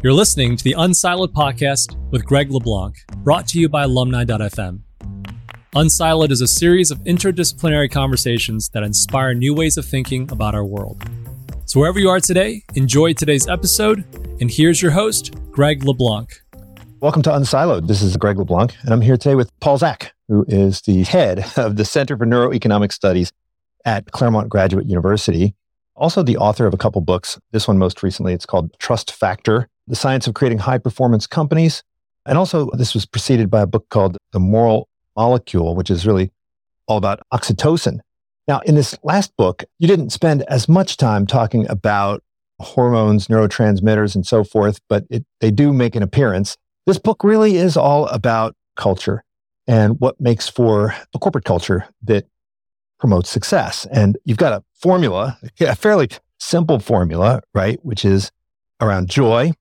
You're listening to the Unsiloed podcast with Greg LeBlanc, brought to you by alumni.fm. Unsiloed is a series of interdisciplinary conversations that inspire new ways of thinking about our world. So wherever you are today, enjoy today's episode. And here's your host, Greg LeBlanc. Welcome to Unsiloed. This is Greg LeBlanc, and I'm here today with Paul Zak, who is the head of the Center for Neuroeconomic Studies at Claremont Graduate University. Also the author of a couple books. This one most recently, it's called Trust Factor, The Science of Creating High-Performance Companies. And also this was preceded by a book called The Moral Molecule, which is really all about oxytocin. Now, in this last book, you didn't spend as much time talking about hormones, neurotransmitters, and so forth, but they do make an appearance. This book really is all about culture and what makes for a corporate culture that promotes success. And you've got a formula, a fairly simple formula, right? Which is around joy,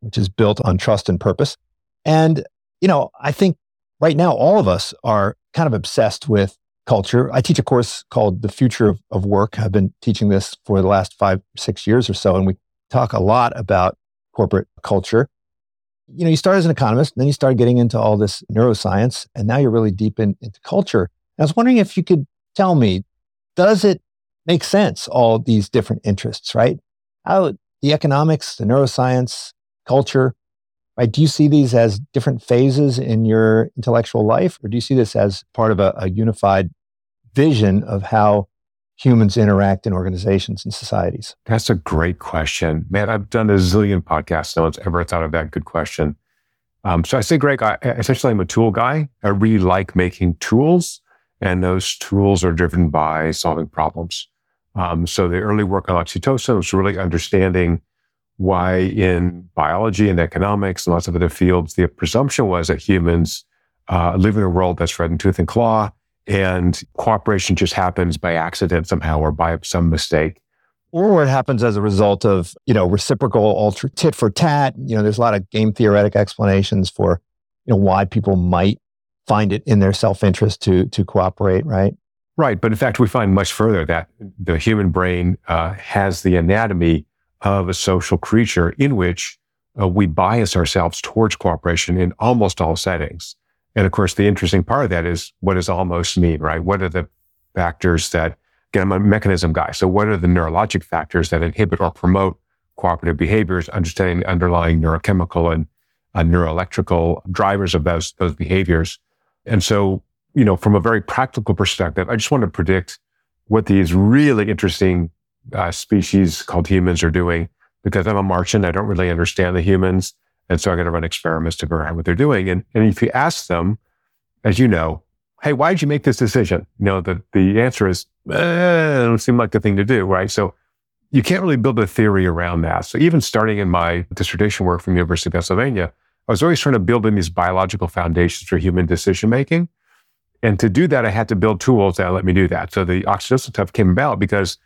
which is built on trust and purpose. And, you know, I think right now, all of us are kind of obsessed with culture. I teach a course called The Future of Work. I've been teaching this for the last 5-6 years or so. And we talk a lot about corporate culture. You know, you start as an economist, and then you start getting into all this neuroscience, and now you're really deep into culture. And I was wondering if you could tell me, does it make sense, all these different interests, right? How the economics, the neuroscience, culture, right? Do you see these as different phases in your intellectual life, or do you see this as part of a unified vision of how humans interact in organizations and societies? That's a great question. Man, I've done a zillion podcasts. No one's ever thought of that good question. So I say, Greg, essentially I'm a tool guy. I really like making tools, and those tools are driven by solving problems. So the early work on oxytocin was really understanding why in biology and economics and lots of other fields, the presumption was that humans live in a world that's red in tooth and claw, and cooperation just happens by accident somehow or by some mistake. Or it happens as a result of, you know, reciprocal tit for tat. You know, there's a lot of game theoretic explanations for, you know, why people might find it in their self-interest to cooperate, right? Right. But in fact, we find much further that the human brain has the anatomy of a social creature in which we bias ourselves towards cooperation in almost all settings. And of course, the interesting part of that is, what does almost mean, right? What are the factors that, again, I'm a mechanism guy. So what are the neurologic factors that inhibit or promote cooperative behaviors, understanding the underlying neurochemical and neuroelectrical drivers of those behaviors. And so, you know, from a very practical perspective, I just want to predict what these really interesting species called humans are doing, because I'm a Martian. I don't really understand the humans. And so I'm going to run experiments to figure out what they're doing. And if you ask them, as you know, hey, why did you make this decision? You know, the answer is, it doesn't seem like the thing to do, right? So you can't really build a theory around that. So even starting in my dissertation work from the University of Pennsylvania, I was always trying to build in these biological foundations for human decision-making. And to do that, I had to build tools that let me do that. So the oxytocin stuff came about because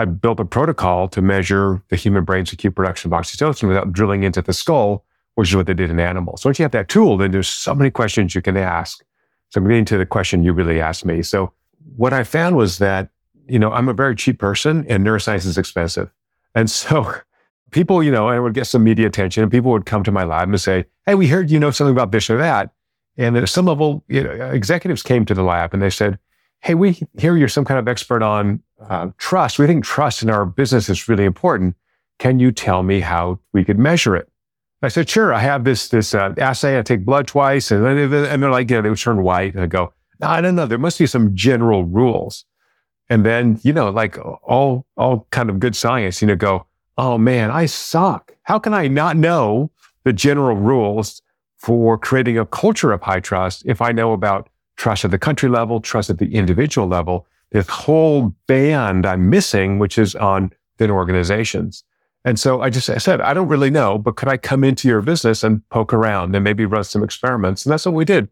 I built a protocol to measure the human brain's acute production of oxytocin without drilling into the skull, which is what they did in animals. So once you have that tool, then there's so many questions you can ask. So I'm getting to the question you really asked me. So what I found was that, you know, I'm a very cheap person, and neuroscience is expensive. And so people, you know, I would get some media attention, and people would come to my lab and say, hey, we heard you know something about this or that. And at some level, you know, executives came to the lab and they said, hey, we hear you're some kind of expert on trust. We think trust in our business is really important. Can you tell me how we could measure it? And I said, sure, I have this assay. I take blood twice. And they're like, you know, they would turn white. And I go, no, I don't know. There must be some general rules. And then, you know, like all kind of good science, you know, go, oh man, I suck. How can I not know the general rules for creating a culture of high trust if I know about trust at the country level, trust at the individual level? This whole band I'm missing, which is on thin organizations. And so I said, I don't really know, but could I come into your business and poke around and maybe run some experiments? And that's what we did.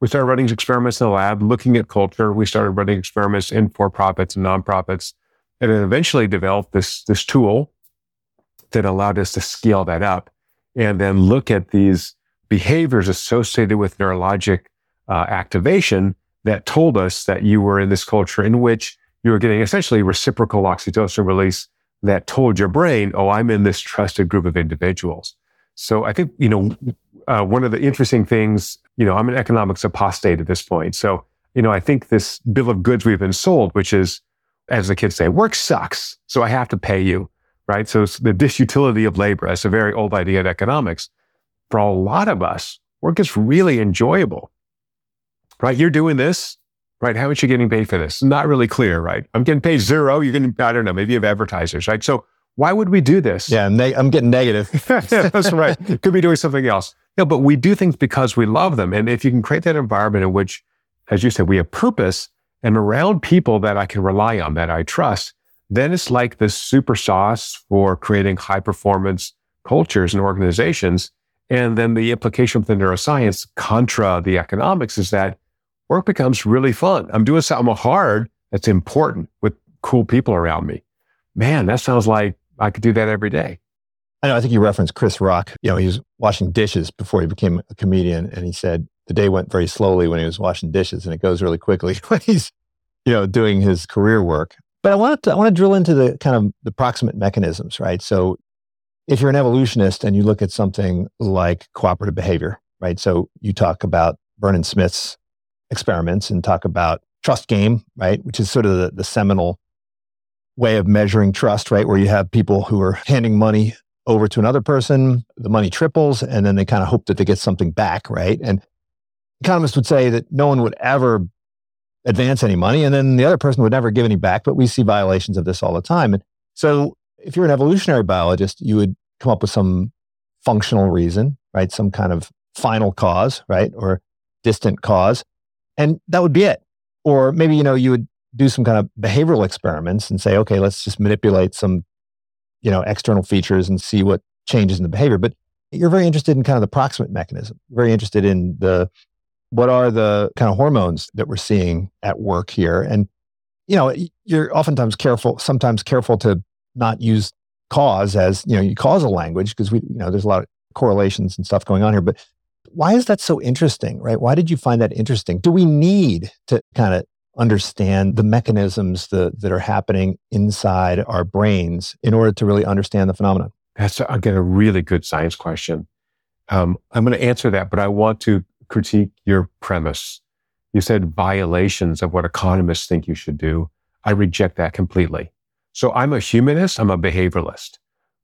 We started running experiments in the lab, looking at culture. We started running experiments in for-profits and nonprofits, and then eventually developed this tool that allowed us to scale that up and then look at these behaviors associated with neurologic activation that told us that you were in this culture in which you were getting essentially reciprocal oxytocin release that told your brain, oh, I'm in this trusted group of individuals. So I think, one of the interesting things, I'm an economics apostate at this point. So, I think this bill of goods we've been sold, which is, as the kids say, work sucks, so I have to pay you, right? So it's the disutility of labor. That's a very old idea in economics. For a lot of us, work is really enjoyable, right? You're doing this, right? How much are you getting paid for this? Not really clear, right? I'm getting paid zero. You're getting, I don't know, maybe you have advertisers, right? So why would we do this? Yeah, I'm getting negative. Yeah, that's right. Could be doing something else. No, but we do things because we love them. And if you can create that environment in which, as you said, we have purpose and around people that I can rely on, that I trust, then it's like this super sauce for creating high performance cultures and organizations. And then the implication of the neuroscience contra the economics is that work becomes really fun. I'm doing something hard that's important with cool people around me. Man, that sounds like I could do that every day. I know, I think you referenced Chris Rock. He was washing dishes before he became a comedian. And he said, the day went very slowly when he was washing dishes, and it goes really quickly when he's, doing his career work. But I want to drill into the kind of the proximate mechanisms, right? So if you're an evolutionist and you look at something like cooperative behavior, right? So you talk about Vernon Smith's experiments and talk about trust game, right? Which is sort of the seminal way of measuring trust, right? Where you have people who are handing money over to another person, the money triples, and then they kind of hope that they get something back, right? And economists would say that no one would ever advance any money, and then the other person would never give any back, but we see violations of this all the time. And so if you're an evolutionary biologist, you would come up with some functional reason, right? Some kind of final cause, right? Or distant cause, and that would be it. Or maybe, you would do some kind of behavioral experiments and say, okay, let's just manipulate some, external features and see what changes in the behavior. But you're very interested in kind of the proximate mechanism, very interested in what are the kind of hormones that we're seeing at work here? And, you're sometimes careful to not use cause as, causal language, because we, there's a lot of correlations and stuff going on here. But why is that so interesting, right? Why did you find that interesting? Do we need to kind of understand the mechanisms that are happening inside our brains in order to really understand the phenomenon? That's, again, a really good science question. I'm going to answer that, but I want to critique your premise. You said violations of what economists think you should do. I reject that completely. So I'm a humanist, I'm a behavioralist.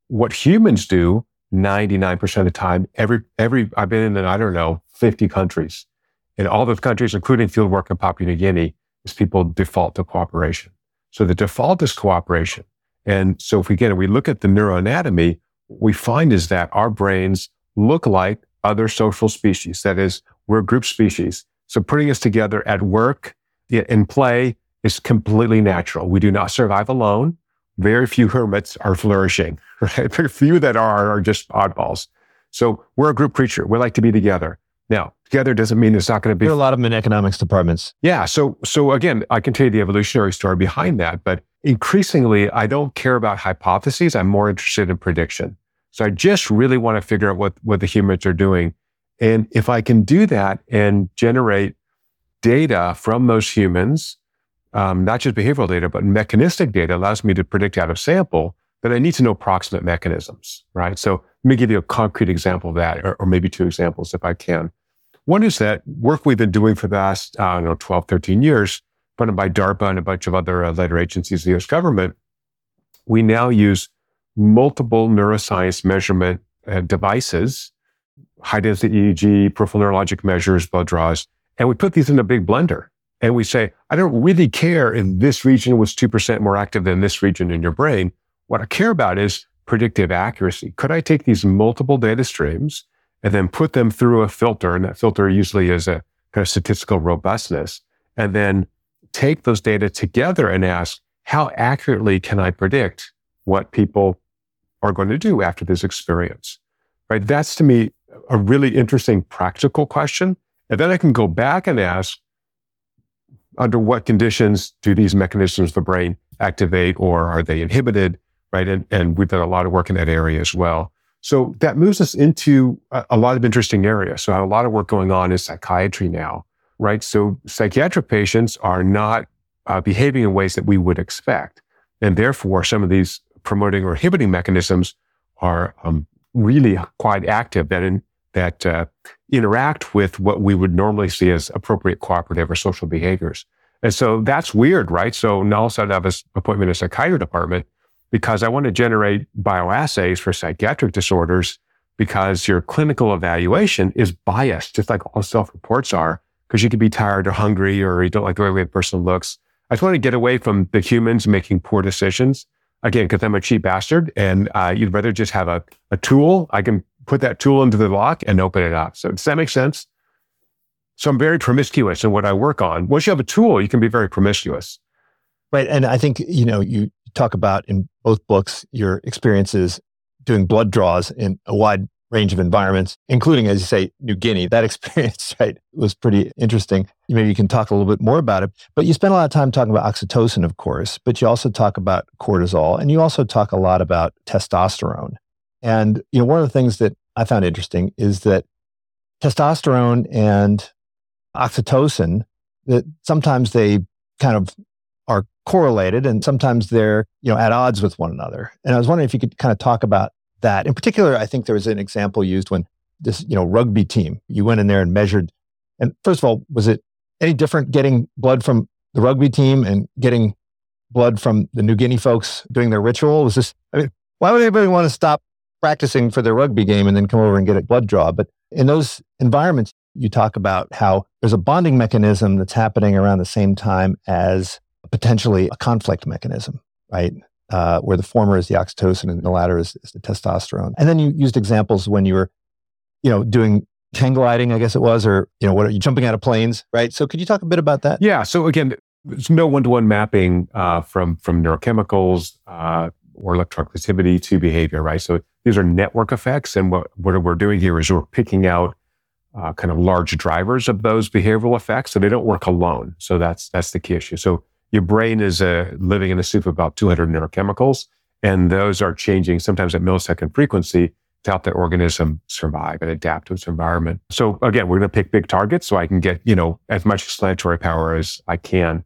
What humans do 99% of the time, every I've been in, 50 countries. In all those countries, including fieldwork in Papua New Guinea, is people default to cooperation. So the default is cooperation. And so if we look at the neuroanatomy, what we find is that our brains look like other social species. That is, we're group species. So putting us together at work, in play, is completely natural. We do not survive alone. Very few hermits are flourishing, right? Very few that are just oddballs. So we're a group creature. We like to be together. Now, together doesn't mean it's not going to be... There are a lot of them in economics departments. Yeah. So again, I can tell you the evolutionary story behind that, but increasingly, I don't care about hypotheses. I'm more interested in prediction. So I just really want to figure out what the humans are doing. And if I can do that and generate data from those humans, not just behavioral data, but mechanistic data, allows me to predict out of sample, then I need to know proximate mechanisms, right? So let me give you a concrete example of that, or maybe two examples if I can. One is that work we've been doing for the last, 12, 13 years, funded by DARPA and a bunch of other later agencies of the U.S. government. We now use multiple neuroscience measurement devices, high-density EEG, peripheral neurologic measures, blood draws, and we put these in a big blender. And we say, I don't really care if this region was 2% more active than this region in your brain. What I care about is predictive accuracy. Could I take these multiple data streams and then put them through a filter, and that filter usually is a kind of statistical robustness, and then take those data together and ask, how accurately can I predict what people are going to do after this experience, right? That's, to me, a really interesting practical question. And then I can go back and ask, under what conditions do these mechanisms of the brain activate, or are they inhibited, right? And we've done a lot of work in that area as well. So that moves us into a lot of interesting areas. So I have a lot of work going on in psychiatry now, right? So psychiatric patients are not behaving in ways that we would expect. And therefore, some of these promoting or inhibiting mechanisms are really quite active that interact with what we would normally see as appropriate cooperative or social behaviors. And so that's weird, right? So now all of a sudden I have an appointment in a psychiatry department because I want to generate bioassays for psychiatric disorders because your clinical evaluation is biased, just like all self-reports are, because you could be tired or hungry or you don't like the way the person looks. I just want to get away from the humans making poor decisions. Again, because I'm a cheap bastard and you'd rather just have a tool. I can put that tool into the lock and open it up. So does that make sense? So I'm very promiscuous in what I work on. Once you have a tool, you can be very promiscuous. Right. And I think, you know, you talk about in both books, your experiences doing blood draws in a wide range of environments, including, as you say, New Guinea. That experience, right, was pretty interesting. Maybe you can talk a little bit more about it. But you spend a lot of time talking about oxytocin, of course, but you also talk about cortisol, and you also talk a lot about testosterone. And, you know, one of the things that I found interesting is that testosterone and oxytocin, that sometimes they kind of are correlated and sometimes they're, you know, at odds with one another. And I was wondering if you could kind of talk about that. In particular, I think there was an example used when this, you know, rugby team, you went in there and measured. And first of all, was it any different getting blood from the rugby team and getting blood from the New Guinea folks doing their ritual? Was this, I mean, why would anybody want to stop practicing for their rugby game and then come over and get a blood draw? But in those environments, you talk about how there's a bonding mechanism that's happening around the same time as potentially a conflict mechanism, right? Where the former is the oxytocin and the latter is the testosterone. And then you used examples when you were, you know, doing hang gliding, I guess it was, or, you know, what are you jumping out of planes, right? So could you talk a bit about that? Yeah. So again, there's no one-to-one mapping from neurochemicals or electroactivity to behavior, right? So these are network effects. And what we're doing here is we're picking out kind of large drivers of those behavioral effects. So they don't work alone. So that's the key issue. So your brain is living in a soup of about 200 neurochemicals, and those are changing sometimes at millisecond frequency to help the organism survive and adapt to its environment. So again, we're going to pick big targets so I can get, you know, as much explanatory power as I can.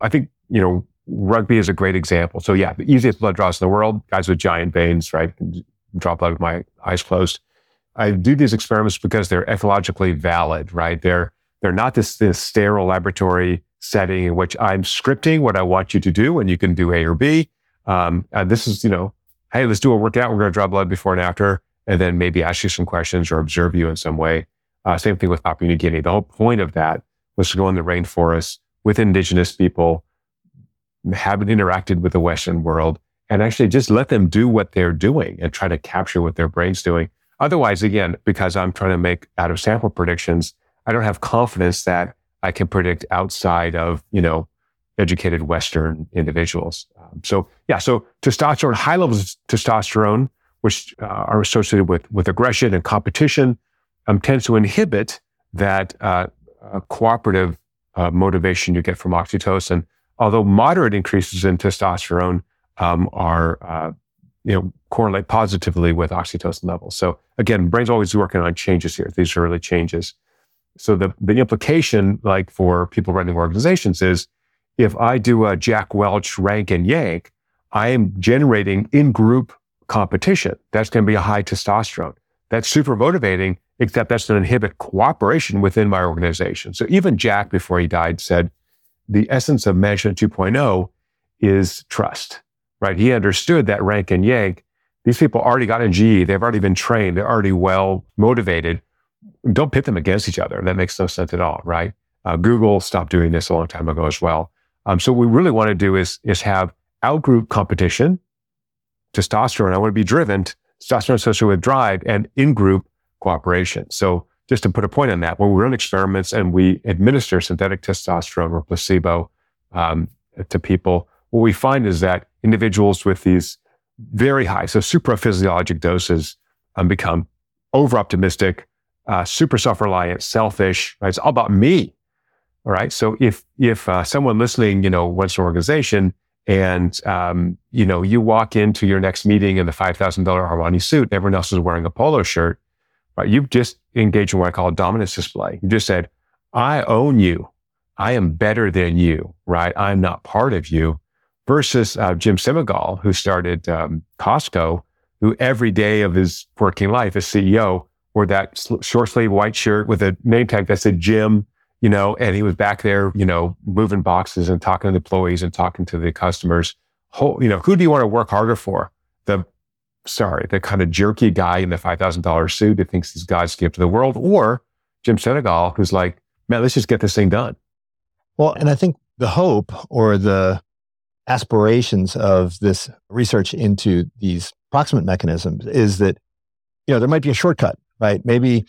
I think, you know, rugby is a great example. So yeah, the easiest blood draws in the world, guys with giant veins, right? Draw blood with my eyes closed. I do these experiments because they're ethologically valid, right? They're not this sterile laboratory setting in which I'm scripting what I want you to do, and you can do A or B. This is, you know, hey, let's do a workout. We're going to draw blood before and after, and then maybe ask you some questions or observe you in some way. Same thing with Papua New Guinea. The whole point of that was to go in the rainforest with indigenous people, haven't interacted with the Western world, and actually just let them do what they're doing and try to capture what their brain's doing. Otherwise, again, because I'm trying to make out of sample predictions, I don't have confidence that I can predict outside of, you know, educated Western individuals. So testosterone, high levels of testosterone, which are associated with aggression and competition, tends to inhibit that cooperative motivation you get from oxytocin. Although moderate increases in testosterone correlate positively with oxytocin levels. So again, brain's always working on changes here. These are really changes. So the implication, like for people running organizations, is if I do a Jack Welch rank and yank, I am generating in-group competition. That's going to be a high testosterone. That's super motivating, except that's going to inhibit cooperation within my organization. So even Jack, before he died, said the essence of management 2.0 is trust, right? He understood that rank and yank. These people already got a GE. They've already been trained. They're already well motivated. Don't pit them against each other. That makes no sense at all, right? Google stopped doing this a long time ago as well. So what we really want to do is have outgroup competition, testosterone. I want to be driven, testosterone associated with drive, and in-group cooperation. So just to put a point on that, when we run experiments and we administer synthetic testosterone or placebo to people, what we find is that individuals with these very high, so supraphysiologic doses, become over-optimistic, super self-reliant, selfish, right? It's all about me, all right? So if someone listening, you know, wants an organization and, you know, you walk into your next meeting in the $5,000 Armani suit, everyone else is wearing a polo shirt, right? You've just engaged in what I call a dominance display. You just said, I own you. I am better than you, right? I'm not part of you. Versus Jim Senegal, who started Costco, who every day of his working life as CEO wore that short sleeve white shirt with a name tag that said Jim, you know, and he was back there, you know, moving boxes and talking to the employees and talking to the customers. You know, who do you want to work harder for? The kind of jerky guy in the $5,000 suit that thinks he's God's gift to the world, or Jim Senegal, who's like, man, let's just get this thing done. Well, and I think the hope or the aspirations of this research into these proximate mechanisms is that, you know, there might be a shortcut, right? Maybe,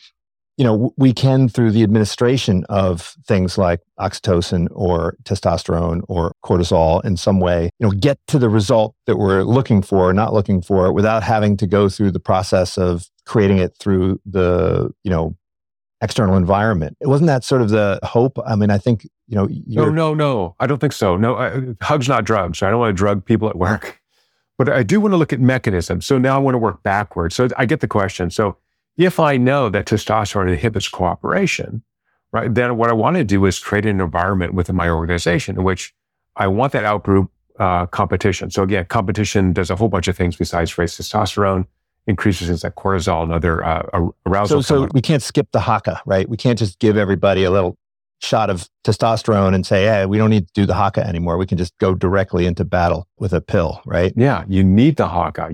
you know, we can, through the administration of things like oxytocin or testosterone or cortisol in some way, you know, get to the result that we're looking for, not looking for, without having to go through the process of creating it through the, you know, external environment. Wasn't that sort of the hope? I mean, I think, you know... No. I don't think so. No, hugs, not drugs. I don't want to drug people at work. But I do want to look at mechanisms. So now I want to work backwards. So I get the question. So if I know that testosterone inhibits cooperation, right, then what I want to do is create an environment within my organization in which I want that outgroup competition. So again, competition does a whole bunch of things besides raise testosterone, increases things like cortisol and other arousal. So we can't skip the haka, right? We can't just give everybody a little shot of testosterone and say, hey, we don't need to do the haka anymore. We can just go directly into battle with a pill, right? Yeah, you need the haka.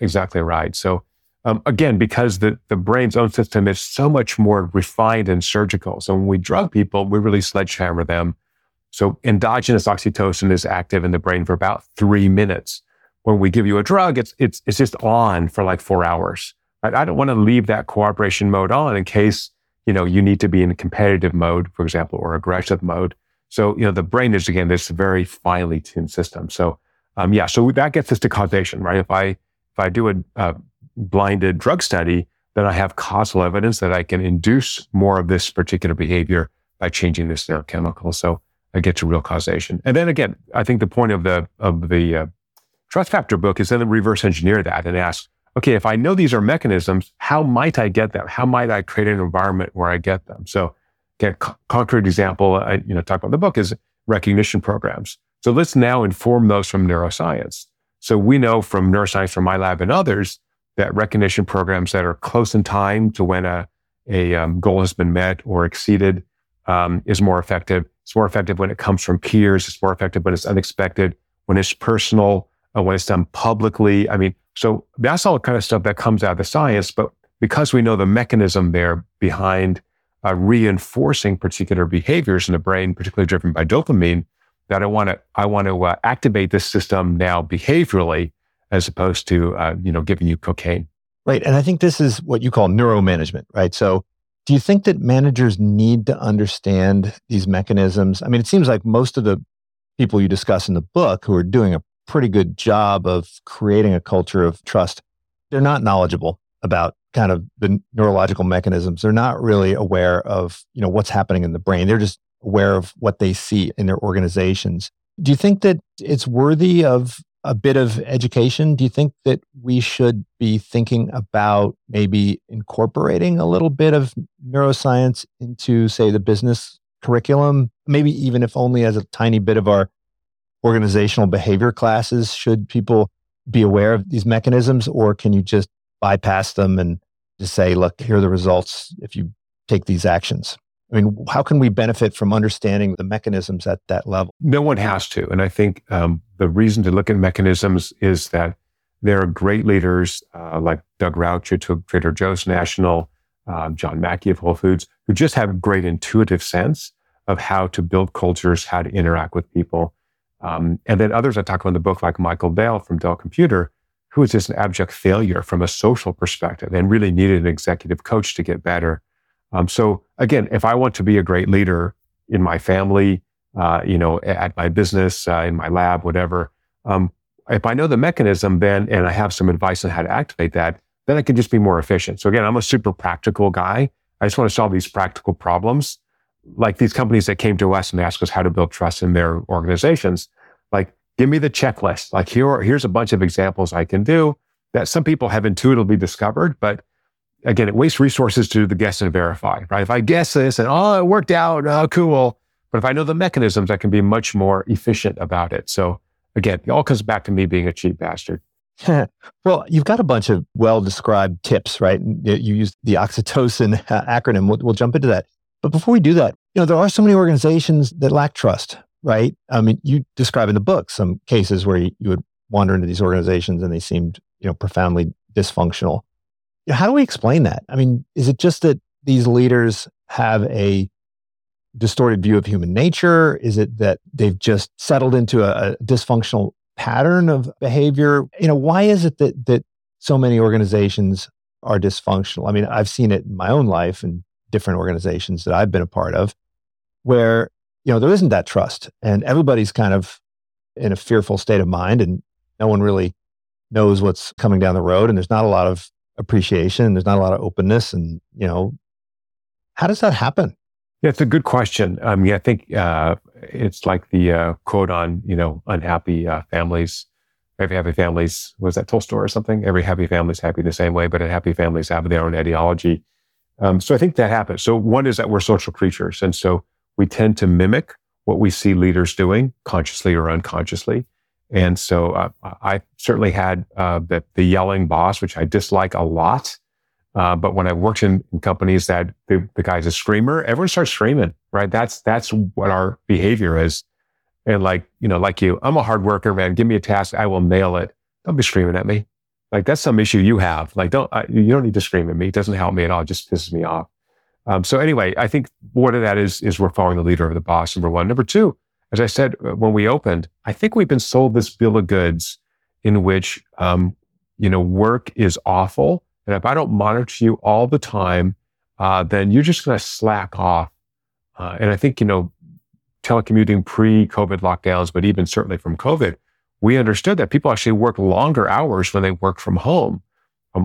Exactly right. So again, because the brain's own system is so much more refined and surgical. So when we drug people, we really sledgehammer them. So endogenous oxytocin is active in the brain for about 3 minutes. When we give you a drug, it's just on for like 4 hours. Right? I don't want to leave that cooperation mode on in case, you know, you need to be in competitive mode, for example, or aggressive mode. So, you know, the brain is, again, this very finely tuned system. So, so that gets us to causation, right? If I do a blinded drug study, then I have causal evidence that I can induce more of this particular behavior by changing this neurochemical. So I get to real causation. And then again, I think the point of the Trust Factor book is then reverse engineer that and ask, okay, if I know these are mechanisms, how might I get them? How might I create an environment where I get them? So again, concrete example I talk about in the book is recognition programs. So let's now inform those from neuroscience. So we know from neuroscience from my lab and others that recognition programs that are close in time to when a goal has been met or exceeded is more effective. It's more effective when it comes from peers. It's more effective when it's unexpected, when it's personal, when it's done publicly. I mean, so that's all kind of stuff that comes out of the science. But because we know the mechanism there behind reinforcing particular behaviors in the brain, particularly driven by dopamine, that I want to activate this system now behaviorally, as opposed to, giving you cocaine. Right. And I think this is what you call neuromanagement, right? So do you think that managers need to understand these mechanisms? I mean, it seems like most of the people you discuss in the book who are doing a pretty good job of creating a culture of trust, they're not knowledgeable about kind of the neurological mechanisms. They're not really aware of, you know, what's happening in the brain. They're just aware of what they see in their organizations. Do you think that it's worthy of a bit of education? Do you think that we should be thinking about maybe incorporating a little bit of neuroscience into, say, the business curriculum? Maybe even if only as a tiny bit of our organizational behavior classes, should people be aware of these mechanisms, or can you just bypass them and just say, look, here are the results if you take these actions? I mean, how can we benefit from understanding the mechanisms at that level? No one has to. And I think the reason to look at mechanisms is that there are great leaders like Doug Rauch, who took Trader Joe's National, John Mackey of Whole Foods, who just have great intuitive sense of how to build cultures, how to interact with people. And then others I talk about in the book, like Michael Dell from Dell Computer, who is just an abject failure from a social perspective and really needed an executive coach to get better. So again, if I want to be a great leader in my family, at my business, in my lab, whatever, if I know the mechanism then, and I have some advice on how to activate that, then I can just be more efficient. So again, I'm a super practical guy. I just want to solve these practical problems. Like these companies that came to us and asked us how to build trust in their organizations, like, give me the checklist. Like, here's a bunch of examples I can do that some people have intuitively discovered, but again, it wastes resources to do the guess and verify, right? If I guess this and, it worked out, cool. But if I know the mechanisms, I can be much more efficient about it. So again, it all comes back to me being a cheap bastard. Well, you've got a bunch of well-described tips, right? You used the oxytocin acronym. We'll jump into that. But before we do that, there are so many organizations that lack trust, right? I mean, you describe in the book some cases where you would wander into these organizations and they seemed, profoundly dysfunctional. How do we explain that? I mean, is it just that these leaders have a distorted view of human nature? Is it that they've just settled into a dysfunctional pattern of behavior? Why is it that so many organizations are dysfunctional? I mean, I've seen it in my own life and different organizations that I've been a part of where, there isn't that trust and everybody's kind of in a fearful state of mind and no one really knows what's coming down the road and there's not a lot of appreciation and there's not a lot of openness and, how does that happen? Yeah, it's a good question. I think it's like the quote on, unhappy families. Every happy family's, was that Tolstoy or something? Every happy family's happy the same way, but unhappy families have their own ideology. So I think that happens. So one is that we're social creatures. And so we tend to mimic what we see leaders doing, consciously or unconsciously. And so I certainly had the yelling boss, which I dislike a lot. But when I worked in companies that the guy's a screamer, everyone starts screaming, right? That's what our behavior is. And like you, I'm a hard worker, man. Give me a task. I will nail it. Don't be screaming at me. Like that's some issue you have. Like you don't need to scream at me. It doesn't help me at all. It just pisses me off. So anyway, I think one of that is we're following the leader of the boss, number one. Number two, as I said, when we opened, I think we've been sold this bill of goods in which, work is awful. And if I don't monitor you all the time, then you're just going to slack off. And I think, telecommuting pre-COVID lockdowns, but even certainly from COVID, we understood that people actually work longer hours when they work from home.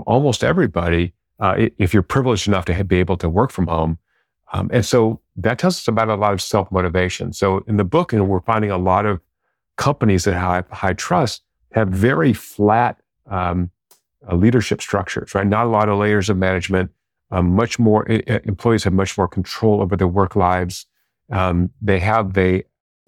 Almost everybody, if you're privileged enough to be able to work from home. And so that tells us about a lot of self-motivation. So in the book, we're finding a lot of companies that have high trust have very flat leadership structures, right? Not a lot of layers of management. Much more employees have much more control over their work lives. They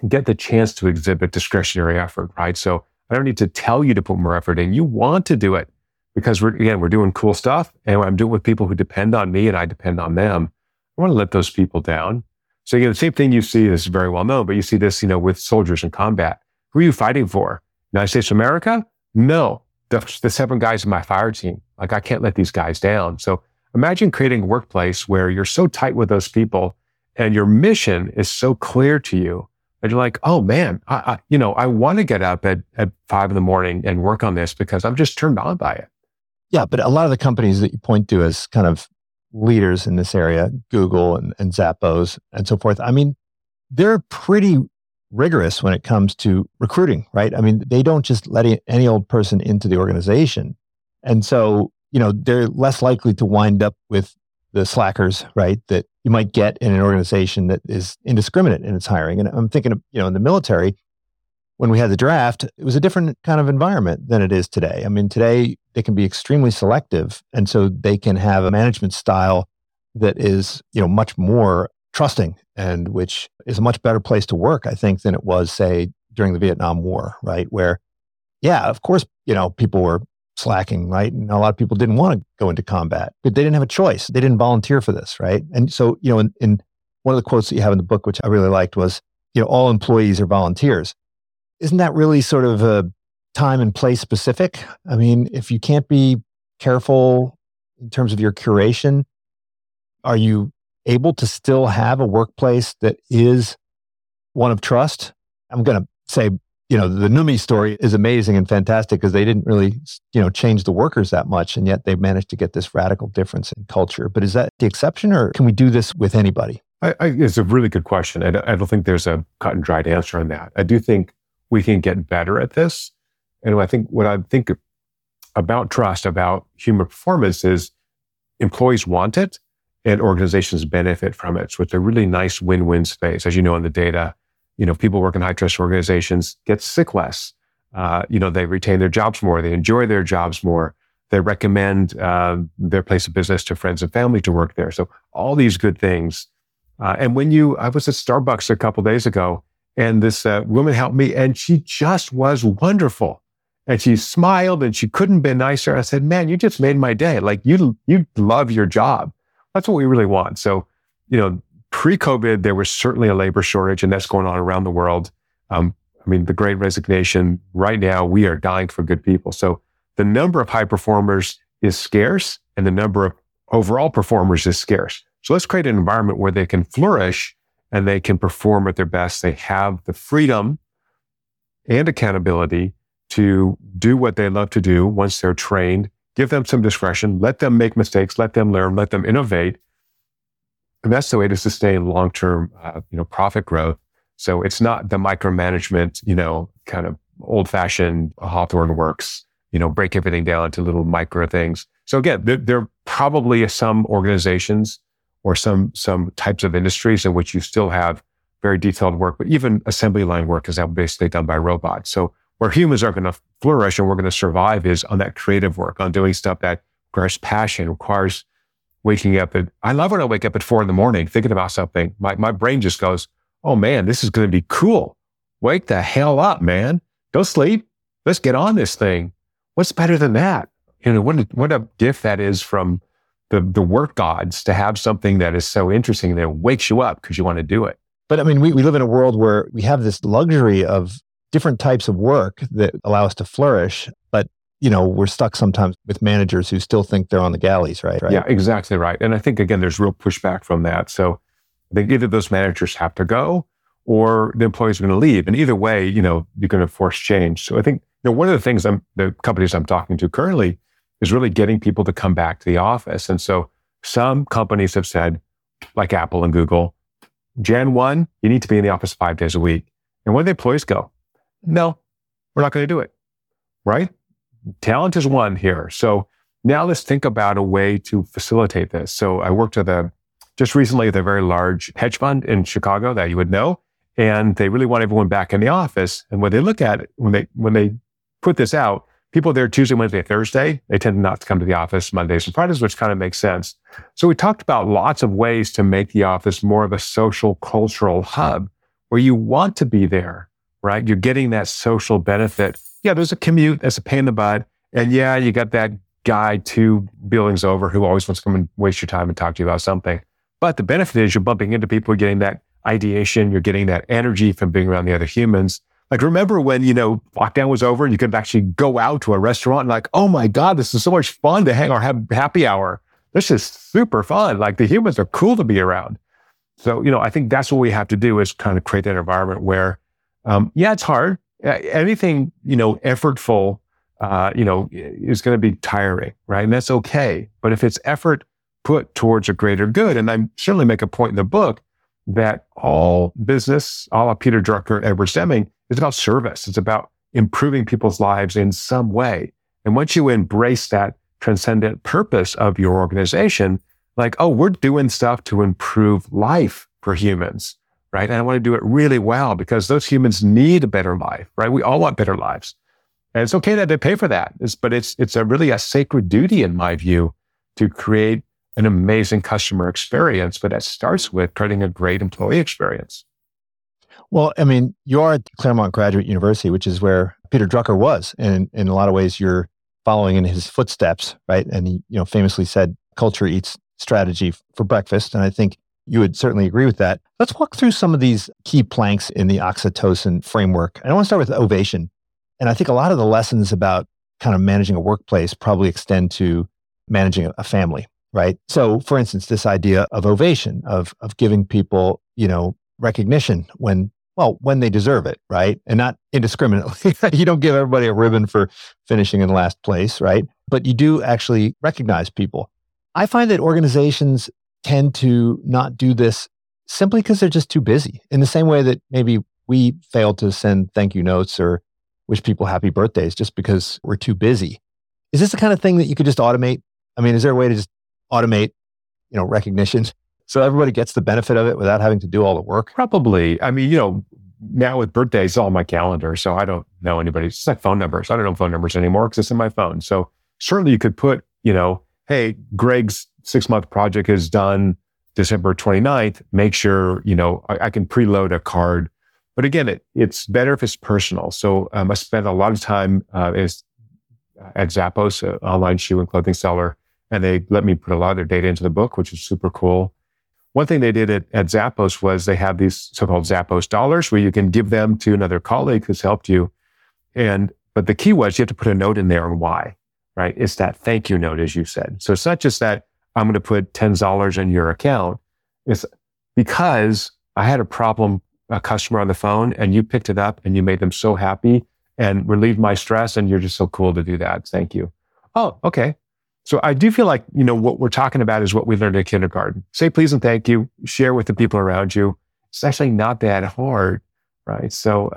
get the chance to exhibit discretionary effort, right? So I don't need to tell you to put more effort in. You want to do it because we're doing cool stuff, and I'm doing it with people who depend on me, and I depend on them. I want to let those people down. So the same thing you see. This is very well known, but you see this, with soldiers in combat. Who are you fighting for? United States of America? No. The seven guys in my fire team, I can't let these guys down. So imagine creating a workplace where you're so tight with those people and your mission is so clear to you that you're like, oh man, I want to get up at 5 a.m. and work on this because I'm just turned on by it. Yeah. But a lot of the companies that you point to as kind of leaders in this area, Google and Zappos and so forth. I mean, they're pretty rigorous when it comes to recruiting, right? I mean, they don't just let any old person into the organization. And so, they're less likely to wind up with the slackers, right? That you might get in an organization that is indiscriminate in its hiring. And I'm thinking of, in the military, when we had the draft, it was a different kind of environment than it is today. I mean, today they can be extremely selective. And so they can have a management style that is, much more trusting, and which is a much better place to work, I think, than it was, say, during the Vietnam War, right? Where, yeah, of course, people were slacking, right? And a lot of people didn't want to go into combat, but they didn't have a choice. They didn't volunteer for this, right? And so, in one of the quotes that you have in the book, which I really liked, was, all employees are volunteers. Isn't that really sort of a time and place specific? I mean, if you can't be careful in terms of your curation, are you able to still have a workplace that is one of trust? I'm going to say, the NUMMI story is amazing and fantastic because they didn't really, change the workers that much. And yet they've managed to get this radical difference in culture. But is that the exception, or can we do this with anybody? It's a really good question. And I don't think there's a cut and dried answer on that. I do think we can get better at this. And I think what I think about trust, about human performance, is employees want it, and organizations benefit from it. So it's a really nice win-win space. As you know, in the data, people work in high-trust organizations get sick less. They retain their jobs more. They enjoy their jobs more. They recommend their place of business to friends and family to work there. So all these good things. And when I was at Starbucks a couple days ago, and this woman helped me, and she just was wonderful. And she smiled and she couldn't be nicer. I said, man, you just made my day. Like you love your job. That's what we really want. So, you know, pre-COVID, there was certainly a labor shortage and that's going on around the world. I mean, the Great Resignation right now, we are dying for good people. So the number of high performers is scarce and the number of overall performers is scarce. So let's create an environment where they can flourish and they can perform at their best. They have the freedom and accountability to do what they love to do once they're trained, give them some discretion, let them make mistakes, let them learn, let them innovate. And that's the way to sustain long-term, profit growth. So it's not the micromanagement, kind of old-fashioned Hawthorne works, break everything down into little micro things. So again, there probably are some organizations or some types of industries in which you still have very detailed work, but even assembly line work is now basically done by robots. So where humans are going to flourish and we're going to survive is on that creative work, on doing stuff that requires passion, requires waking up. I love when I wake up at 4 a.m. thinking about something. My brain just goes, oh man, this is going to be cool. Wake the hell up, man. Go sleep. Let's get on this thing. What's better than that? What a gift that is from the work gods to have something that is so interesting that wakes you up because you want to do it. But I mean, we live in a world where we have this luxury of different types of work that allow us to flourish, but we're stuck sometimes with managers who still think they're on the galleys, right? Yeah, exactly right. And I think, again, there's real pushback from that. So either those managers have to go or the employees are going to leave. And either way, you're going to force change. So I think, one of the things the companies I'm talking to currently is really getting people to come back to the office. And so some companies have said, like Apple and Google, Jan 1, you need to be in the office 5 days a week. And where do the employees go? No, we're not going to do it, right? Talent is one here. So now let's think about a way to facilitate this. So I worked just recently at a very large hedge fund in Chicago that you would know, and they really want everyone back in the office. And when they look at it, when they put this out, people there Tuesday, Wednesday, Thursday, they tend not to come to the office Mondays and Fridays, which kind of makes sense. So we talked about lots of ways to make the office more of a social, cultural hub where you want to be there, right? You're getting that social benefit. Yeah, there's a commute, that's a pain in the butt. And yeah, you got that guy 2 buildings over who always wants to come and waste your time and talk to you about something. But the benefit is you're bumping into people, you're getting that ideation, you're getting that energy from being around the other humans. Like, remember when, lockdown was over and you could actually go out to a restaurant and like, oh my God, this is so much fun to hang or have happy hour. This is super fun. Like, the humans are cool to be around. So, I think that's what we have to do is kind of create that environment where, it's hard. Anything, effortful, is going to be tiring, right? And that's okay. But if it's effort put towards a greater good, and I certainly make a point in the book that all business, a la Peter Drucker and Edward Deming, is about service. It's about improving people's lives in some way. And once you embrace that transcendent purpose of your organization, like, oh, we're doing stuff to improve life for humans, right? And I want to do it really well because those humans need a better life, right? We all want better lives. And it's okay that they pay for that. But it's really a sacred duty, in my view, to create an amazing customer experience. But that starts with creating a great employee experience. Well, I mean, you are at Claremont Graduate University, which is where Peter Drucker was. And in a lot of ways, you're following in his footsteps, right? And he famously said, culture eats strategy for breakfast. And I think you would certainly agree with that. Let's walk through some of these key planks in the oxytocin framework. And I want to start with ovation. And I think a lot of the lessons about kind of managing a workplace probably extend to managing a family, right? So for instance, this idea of ovation, of giving people, recognition when they deserve it, right? And not indiscriminately. You don't give everybody a ribbon for finishing in last place, right? But you do actually recognize people. I find that organizations tend to not do this simply because they're just too busy. In the same way that maybe we fail to send thank you notes or wish people happy birthdays just because we're too busy. Is this the kind of thing that you could just automate? I mean, is there a way to just automate, recognition so everybody gets the benefit of it without having to do all the work? Probably. I mean, now with birthdays, it's all on my calendar, so I don't know anybody. It's like phone numbers. I don't know phone numbers anymore because it's in my phone. So certainly you could put, hey, Greg's 6-month project is done December 29th. Make sure, I can preload a card But again, it's better if it's personal. So I spent a lot of time at Zappos, an online shoe and clothing seller, and they let me put a lot of their data into the book, which is super cool. One thing they did at Zappos was they have these so-called Zappos dollars where you can give them to another colleague who's helped you. But the key was you have to put a note in there on why, right? It's that thank you note, as you said. So it's not just that I'm going to put $10 in your account. It's because I had a problem, a customer on the phone, and you picked it up and you made them so happy and relieved my stress, and you're just so cool to do that. Thank you. Oh, okay. So I do feel like, what we're talking about is what we learned in kindergarten. Say please and thank you, share with the people around you. It's actually not that hard, right? So,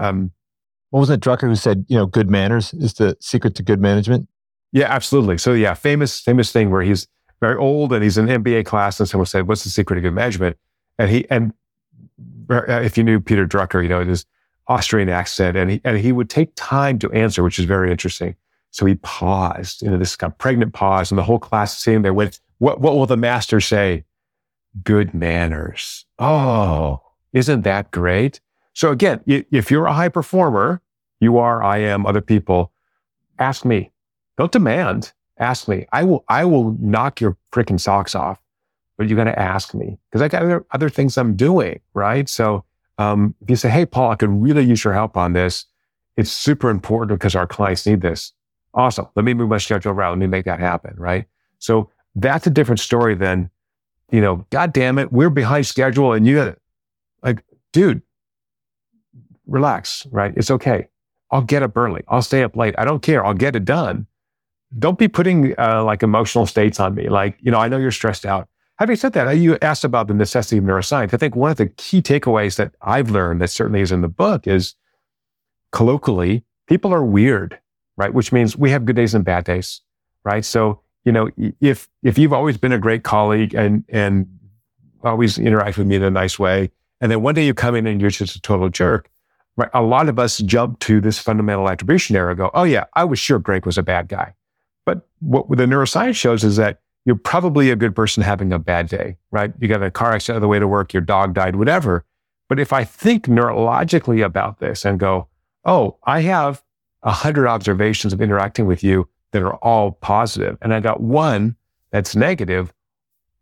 what was it Drucker who said, good manners is the secret to good management? Yeah, absolutely. So yeah, famous thing where he's very old and he's in an MBA class and someone said, what's the secret to good management? And if you knew Peter Drucker, his Austrian accent, and he would take time to answer, which is very interesting. So he paused, this kind of pregnant pause, and the whole class sitting there went, what will the master say? Good manners. Oh, isn't that great? So again, if you're a high performer, I am, other people, ask me. Don't demand, ask me. I will knock your freaking socks off, but you're going to ask me because I got other things I'm doing, right? So if you say, hey, Paul, I could really use your help on this. It's super important because our clients need this. Awesome. Let me move my schedule around. Let me make that happen, right? So that's a different story than, God damn it, we're behind schedule and you, like, dude, relax, right? It's okay. I'll get up early. I'll stay up late. I don't care. I'll get it done. Don't be putting emotional states on me. I know you're stressed out. Having said that, you asked about the necessity of neuroscience. I think one of the key takeaways that I've learned that certainly is in the book is, colloquially, people are weird, right? Which means we have good days and bad days, right? So, if you've always been a great colleague and always interact with me in a nice way, and then one day you come in and you're just a total jerk, right? A lot of us jump to this fundamental attribution error and go, oh yeah, I was sure Greg was a bad guy. But what the neuroscience shows is that you're probably a good person having a bad day, right? You got a car accident on the way to work, your dog died, whatever. But if I think neurologically about this and go, oh, I have 100 observations of interacting with you that are all positive, and I got one that's negative,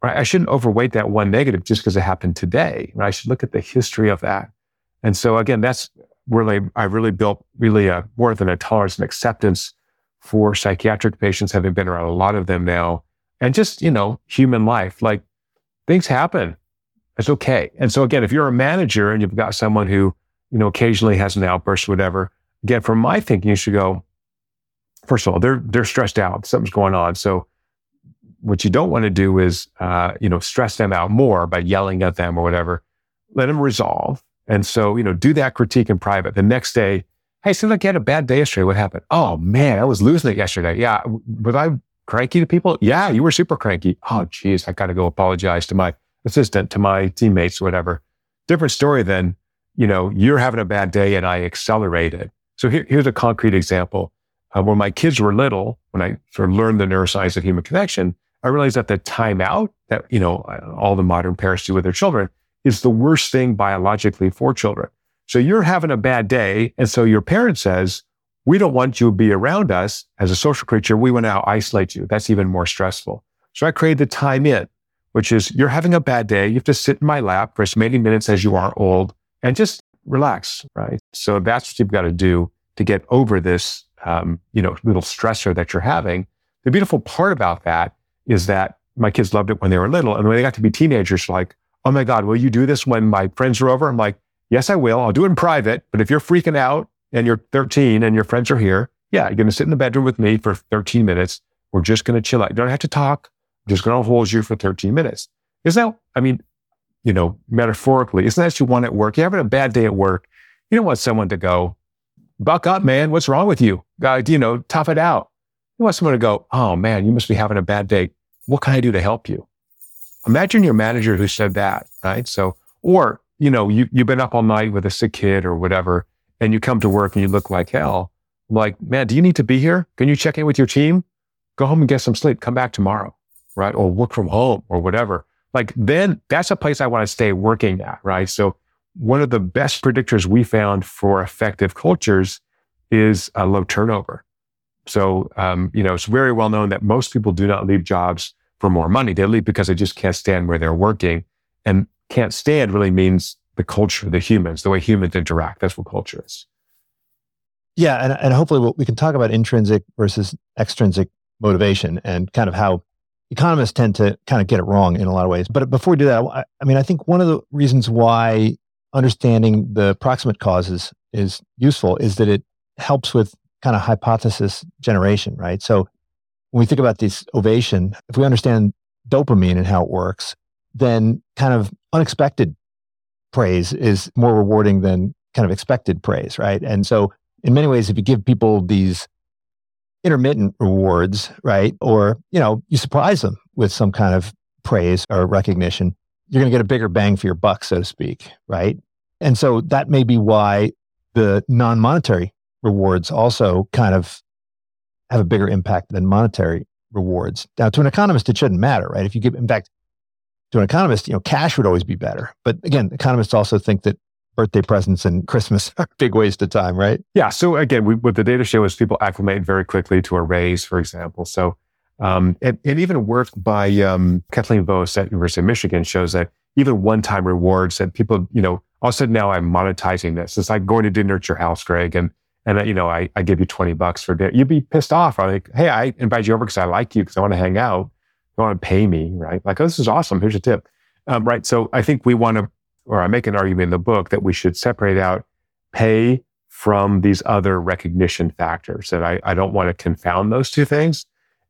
right? I shouldn't overweight that one negative just because it happened today, right? I should look at the history of that. And so again, that's really, I really built really a more than a tolerance and acceptance for psychiatric patients, having been around a lot of them now, and just, human life, like things happen. It's okay. And so again, if you're a manager and you've got someone who, occasionally has an outburst, whatever, again, from my thinking, you should go, first of all, they're stressed out. Something's going on. So what you don't want to do is, stress them out more by yelling at them or whatever. Let them resolve. And so, do that critique in private. The next day, hey, seems like you had a bad day yesterday. What happened? Oh man, I was losing it yesterday. Yeah. Was I cranky to people? Yeah, you were super cranky. Oh geez, I got to go apologize to my assistant, to my teammates, whatever. Different story than, you're having a bad day and I accelerate it. So here's a concrete example. When my kids were little, when I sort of learned the neuroscience of human connection, I realized that the timeout that, all the modern parents do with their children is the worst thing biologically for children. So you're having a bad day. And so your parent says, we don't want you to be around us as a social creature. We want to isolate you. That's even more stressful. So I created the time in, which is you're having a bad day. You have to sit in my lap for as many minutes as you are old and just relax, right? So that's what you've got to do to get over this, little stressor that you're having. The beautiful part about that is that my kids loved it when they were little. And when they got to be teenagers, like, oh my God, will you do this when my friends are over? I'm like, yes, I will. I'll do it in private. But if you're freaking out and you're 13 and your friends are here, yeah, you're going to sit in the bedroom with me for 13 minutes. We're just going to chill out. You don't have to talk. I'm just going to hold you for 13 minutes. Metaphorically, isn't that what you want at work? You're having a bad day at work. You don't want someone to go, buck up, man. What's wrong with you? Tough it out. You want someone to go, oh man, you must be having a bad day. What can I do to help you? Imagine your manager who said that, right? So, or, you've been up all night with a sick kid or whatever, and you come to work and you look like hell. I'm like, man, do you need to be here? Can you check in with your team? Go home and get some sleep. Come back tomorrow, right? Or work from home or whatever. Like then that's a place I want to stay working at, right? So One of the best predictors we found for effective cultures is low turnover. So, it's very well known that most people do not leave jobs for more money. They leave because they just can't stand where they're working. And can't stand really means the culture, the humans, the way humans interact. That's what culture is. Yeah, and hopefully we can talk about intrinsic versus extrinsic motivation and kind of how economists tend to kind of get it wrong in a lot of ways. But before we do that, I think one of the reasons why understanding the proximate causes is useful is that it helps with kind of hypothesis generation, right? So when we think about this ovation, if we understand dopamine and how it works, then kind of unexpected praise is more rewarding than kind of expected praise, right? And so in many ways, if you give people these intermittent rewards, right, or, you surprise them with some kind of praise or recognition, you're going to get a bigger bang for your buck, so to speak, right? And so that may be why the non-monetary rewards also kind of have a bigger impact than monetary rewards. Now, to an economist, it shouldn't matter, right? If you give, in fact, to an economist, cash would always be better. But again, economists also think that birthday presents and Christmas are big waste of time, right? Yeah. So again, what the data show is people acclimate very quickly to a raise, for example. So, and even work by Kathleen Boas at University of Michigan shows that even one-time rewards that people, all of a sudden now I'm monetizing this. It's like going to dinner at your house, Greg, and I give you $20 for dinner. You'd be pissed off. I'm like, hey, I invite you over because I like you, because I want to hang out. You want to pay me, right? Like, oh, this is awesome. Here's your tip, right? So I think we want to, or I make an argument in the book that we should separate out pay from these other recognition factors. That I don't want to confound those two things.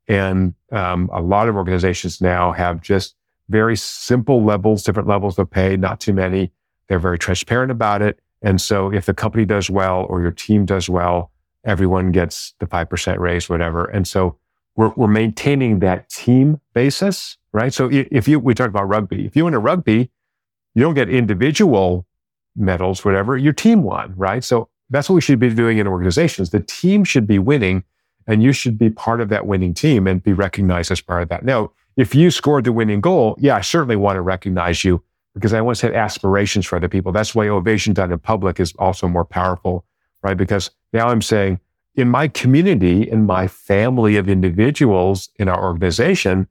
And a lot of organizations now have just very simple levels, different levels of pay, not too many. They're very transparent about it. And so if the company does well or your team does well, everyone gets the 5% raise, whatever. And so we're maintaining that team basis, right? So we talked about rugby. If you win a rugby, you don't get individual medals, whatever, your team won, right? So that's what we should be doing in organizations. The team should be winning, and you should be part of that winning team and be recognized as part of that. Now, if you scored the winning goal, yeah, I certainly want to recognize you because I once had aspirations for other people. That's why ovation done in public is also more powerful, right? Because now I'm saying, in my community, in my family of individuals, in our organization,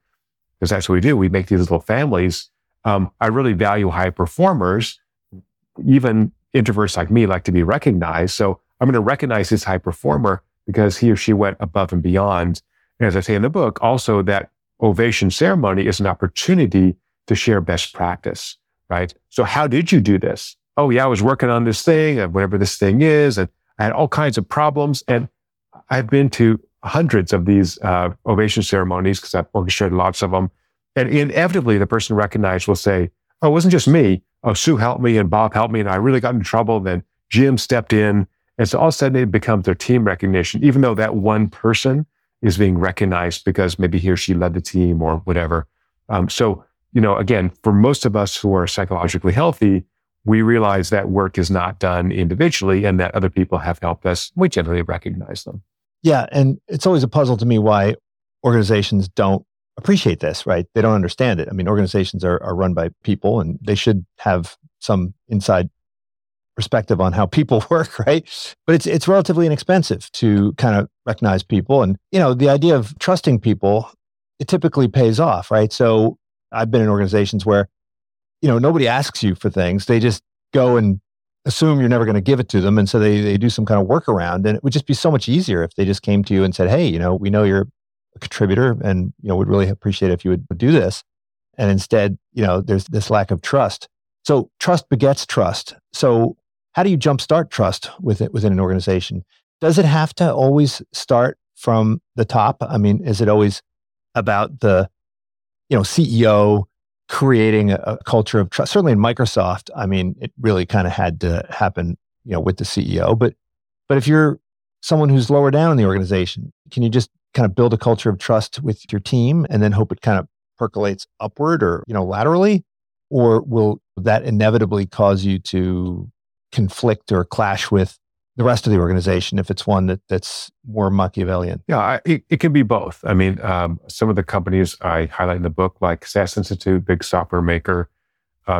because that's what we do, we make these little families. I really value high performers. Even introverts like me like to be recognized. So I'm going to recognize this high performer because he or she went above and beyond. And as I say in the book, also that ovation ceremony is an opportunity to share best practice, right? So how did you do this? Oh yeah, I was working on this thing, and whatever this thing is, and I had all kinds of problems. And I've been to hundreds of these ovation ceremonies because I've orchestrated lots of them. And inevitably, the person recognized will say, oh, it wasn't just me. Oh, Sue helped me and Bob helped me and I really got in trouble. Then Jim stepped in. And so all of a sudden, it becomes their team recognition, even though that one person is being recognized because maybe he or she led the team or whatever. Again, for most of us who are psychologically healthy, we realize that work is not done individually and that other people have helped us. We generally recognize them. Yeah. And it's always a puzzle to me why organizations don't appreciate this, right? They don't understand it. I mean, organizations are run by people and they should have some inside perspective on how people work, right? But it's relatively inexpensive to kind of recognize people. And, the idea of trusting people, it typically pays off, right? So I've been in organizations where nobody asks you for things. They just go and assume you're never going to give it to them. And so they do some kind of workaround. And it would just be so much easier if they just came to you and said, hey, we know you're a contributor and, would really appreciate if you would do this. And instead, there's this lack of trust. So trust begets trust. So how do you jumpstart trust within an organization? Does it have to always start from the top? I mean, is it always about the, CEO creating a culture of trust? Certainly in Microsoft, I mean, it really kind of had to happen, with the CEO. But if you're someone who's lower down in the organization, can you just kind of build a culture of trust with your team and then hope it kind of percolates upward or, laterally? Or will that inevitably cause you to conflict or clash with the rest of the organization if it's one that's more Machiavellian? Yeah, it can be both. I mean, some of the companies I highlight in the book, like SAS Institute, big software maker,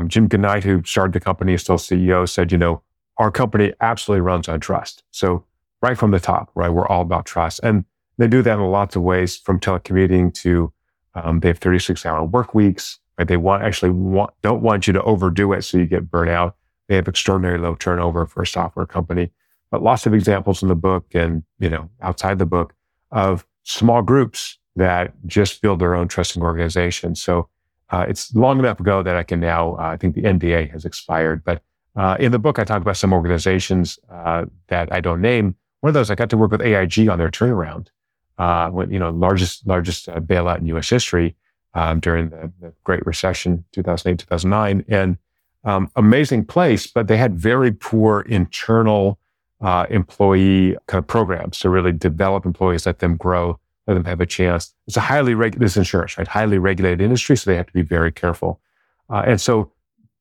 Jim Goodnight, who started the company, is still CEO, said, you know, our company absolutely runs on trust. So right from the top, right, we're all about trust. And they do that in lots of ways, from telecommuting to they have 36-hour work weeks. Right? They don't want you to overdo it so you get burnt out. They have extraordinarily low turnover for a software company. But lots of examples in the book and, you know, outside the book of small groups that just build their own trusting organization. So it's long enough ago that I can now, I think the NDA has expired. But in the book, I talk about some organizations that I don't name. One of those, I got to work with AIG on their turnaround, when, you know, largest bailout in U.S. history during the Great Recession, 2008, 2009. And amazing place, but they had very poor internal employee kind of programs to really develop employees, let them grow, let them have a chance. It's a this insurance, right? Highly regulated industry, so they have to be very careful. And so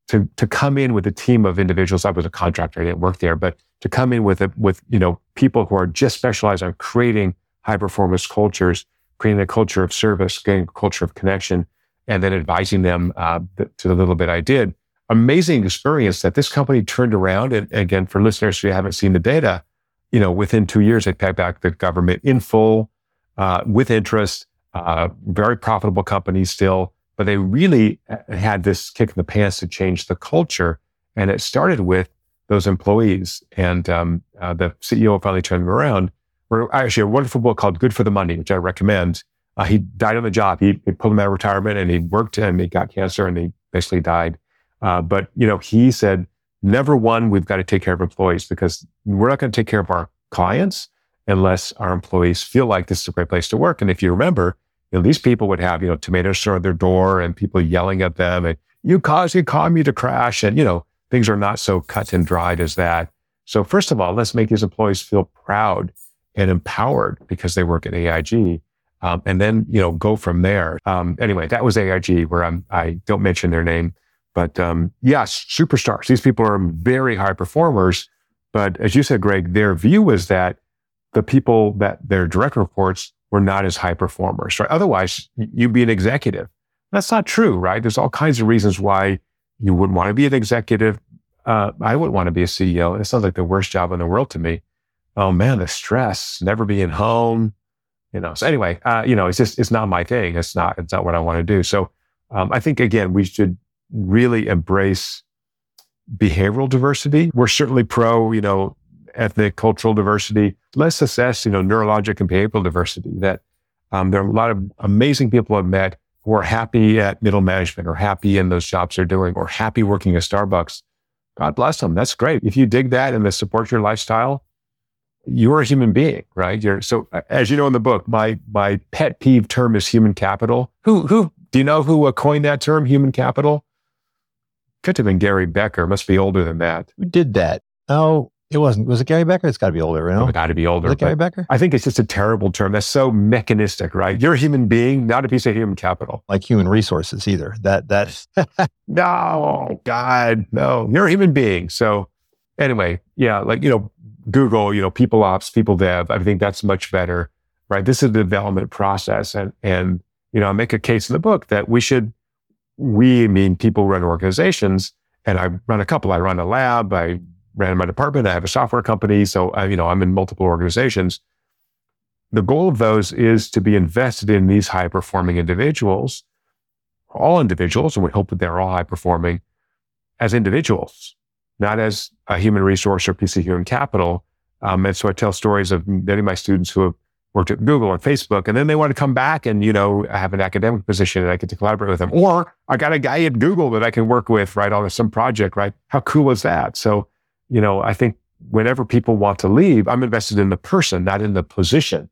to come in with a team of individuals, I was a contractor, I didn't work there, but to come in with you know, people who are just specialized on creating high performance cultures, creating a culture of service, creating a culture of connection, and then advising them to the little bit I did. Amazing experience that this company turned around. And again, for listeners who haven't seen the data, you know, within 2 years, they paid back the government in full, with interest, very profitable company still. But they really had this kick in the pants to change the culture. And it started with those employees. And the CEO finally turned them around. Or actually, a wonderful book called Good for the Money, which I recommend. He died on the job. He pulled him out of retirement and he worked and he got cancer and he basically died. But, you know, he said, number one, we've got to take care of employees, because we're not going to take care of our clients unless our employees feel like this is a great place to work. And if you remember, you know, these people would have, you know, tomatoes thrown at their door and people yelling at them and you caused the economy to crash. And, you know, things are not so cut and dried as that. So first of all, let's make these employees feel proud and empowered because they work at AIG. And then, you know, go from there. Anyway, that was AIG, where I don't mention their name. But yes, superstars. These people are very high performers. But as you said, Greg, their view was that the people that their direct reports were not as high performers, right? Otherwise, you'd be an executive. That's not true, right? There's all kinds of reasons why you wouldn't want to be an executive. I wouldn't want to be a CEO. It sounds like the worst job in the world to me. Oh man, the stress, never being home, you know. So anyway, you know, it's not my thing. It's not what I want to do. So I think, again, we should really embrace behavioral diversity. We're certainly pro, you know, ethnic, cultural diversity. Let's assess, you know, neurologic and behavioral diversity. That there are a lot of amazing people I've met who are happy at middle management or happy in those jobs they're doing or happy working at Starbucks. God bless them. That's great. If you dig that and they support your lifestyle, you're a human being, right? So as you know in the book, my pet peeve term is human capital. Who do you know who coined that term, human capital? Could have been Gary Becker. Must be older than that. Who did that? Oh, it wasn't. Was it Gary Becker? It's got to be older, right? It's got to be older. Was it Gary Becker? I think it's just a terrible term. That's so mechanistic, right? You're a human being, not a piece of human capital. Like human resources either. That. No, God, no. You're a human being. So anyway, yeah, like, you know, Google, you know, people ops, people dev. I think that's much better, right? This is the development process. And you know, I make a case in the book that we mean people run organizations, and I run a couple. I run a lab, I ran my department, I have a software company, so I, you know, I'm in multiple organizations. The goal of those is to be invested in these high-performing individuals, all individuals, and we hope that they're all high-performing as individuals, not as a human resource or piece of human capital. And so I tell stories of many of my students who have worked at Google and Facebook, and then they want to come back and, you know, I have an academic position and I get to collaborate with them. Or I got a guy at Google that I can work with, right, on some project, right? How cool is that? So, you know, I think whenever people want to leave, I'm invested in the person, not in the position,